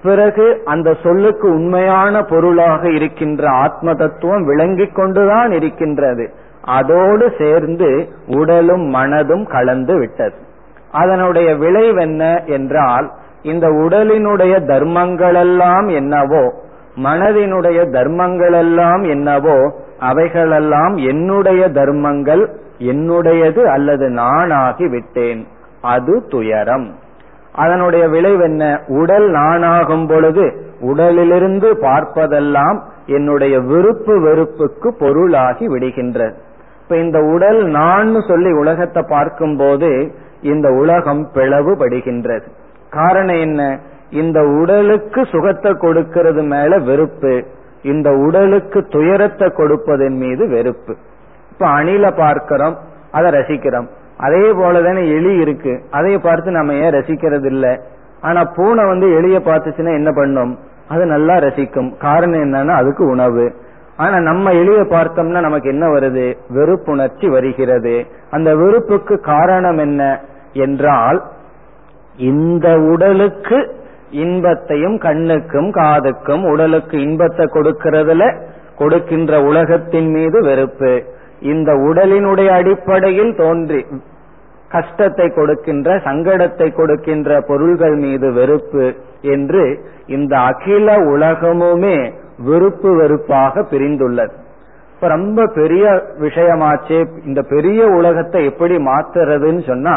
பிறகு அந்த சொல்லுக்கு உண்மையான பொருளாக இருக்கின்ற ஆத்ம தத்துவம் விளங்கி கொண்டுதான் இருக்கின்றது. அதோடு சேர்ந்து உடலும் மனதும் கலந்து விட்டது. அதனுடைய விளைவென்ன என்றால், இந்த உடலினுடைய தர்மங்களெல்லாம் என்னவோ, மனதினுடைய தர்மங்களெல்லாம் என்னவோ, அவைகளெல்லாம் என்னுடைய தர்மங்கள், என்னுடையது அல்லது நானாகி விட்டேன். அது துயரம். அதனுடைய விளைவு என்ன? உடல் நானாகும் பொழுது உடலிலிருந்து பார்ப்பதெல்லாம் என்னுடைய விருப்பு வெறுப்புக்கு பொருளாகி விடுகின்றது. இப்ப இந்த உடல் நான் சொல்லி உலகத்தை பார்க்கும் போது இந்த உலகம் பிளவுபடுகின்றது. காரணம் என்ன? இந்த உடலுக்கு சுகத்தை கொடுக்கிறது மேல வெறுப்பு, இந்த உடலுக்கு துயரத்தை கொடுப்பதன் மீது வெறுப்பு. இப்ப அணில பார்க்கிறோம், அதை ரசிக்கிறோம். அதே போலதானே எலி இருக்கு, அதைய பார்த்து நம்ம ஏன் ரசிக்கிறது இல்ல? ஆனா பூனை வந்து எலிய பார்த்துச்சுன்னா என்ன பண்ணும்? அது நல்லா ரசிக்கும். காரணம் என்னன்னா அதுக்கு உணவு. ஆனா நம்ம எலிய பார்த்தோம்னா நமக்கு என்ன வருது? வெறுப்புணர்ச்சி வருகிறது. அந்த வெறுப்புக்கு காரணம் என்ன என்றால், இந்த உடலுக்கு இன்பத்தையும் கண்ணுக்கும் காதுக்கும் உடலுக்கு இன்பத்தை கொடுக்கிறதுல கொடுக்கின்ற உலகத்தின் மீது வெறுப்பு, இந்த உடலினுடைய அடிப்படையில் தோன்றி கஷ்டத்தை கொடுக்கின்ற சங்கடத்தை கொடுக்கின்ற பொருள்கள் மீது வெறுப்பு என்று இந்த அகில உலகமுமே வெறுப்பு வெறுப்பாக பிரிந்துள்ளது. இப்ப ரொம்ப பெரிய விஷயமாச்சே, இந்த பெரிய உலகத்தை எப்படி மாத்துறதுன்னு சொன்னா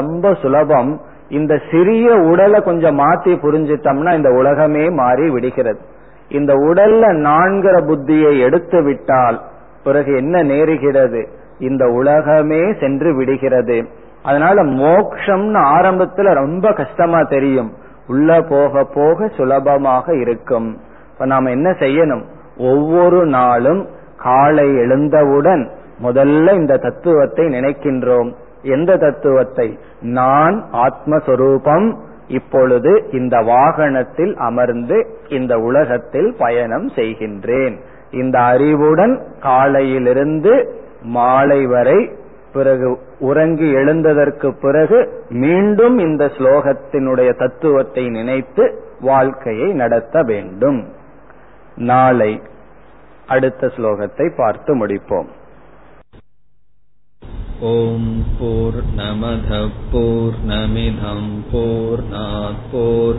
ரொம்ப சுலபம். இந்த சிறிய உடலை கொஞ்சம் மாத்தி புரிஞ்சிட்டோம்னா இந்த உலகமே மாறி விடுகிறது. இந்த உடல்ல நான்கிற புத்தியை எடுத்து விட்டால் பிறகு என்ன நேருகிறது? இந்த உலகமே சென்று விடுகிறது. அதனால மோட்சம்னு ஆரம்பத்துல ரொம்ப கஷ்டமா தெரியும், உள்ள போக போக சுலபமாக இருக்கும். இப்ப நாம என்ன செய்யணும்? ஒவ்வொரு நாளும் காலை எழுந்தவுடன் முதல்ல இந்த தத்துவத்தை நினைக்கின்றோம். எந்த தத்துவத்தை? நான் ஆத்மஸ்வரூபம். இப்பொழுது இந்த வாகனத்தில் அமர்ந்து இந்த உலகத்தில் பயணம் செய்கின்றேன். இந்த அறிவுடன் காலையிலிருந்து மாலை வரை, பிறகு உறங்கி எழுந்ததற்கு பிறகு மீண்டும் இந்த ஸ்லோகத்தினுடைய தத்துவத்தை நினைத்து வாழ்க்கையை நடத்த வேண்டும். நாளை அடுத்த ஸ்லோகத்தை பார்த்து முடிப்போம். ஓம் பூர்ணமத பூர்ணமிதம் பூர்ணாத் பூர்ணமுதச்யதே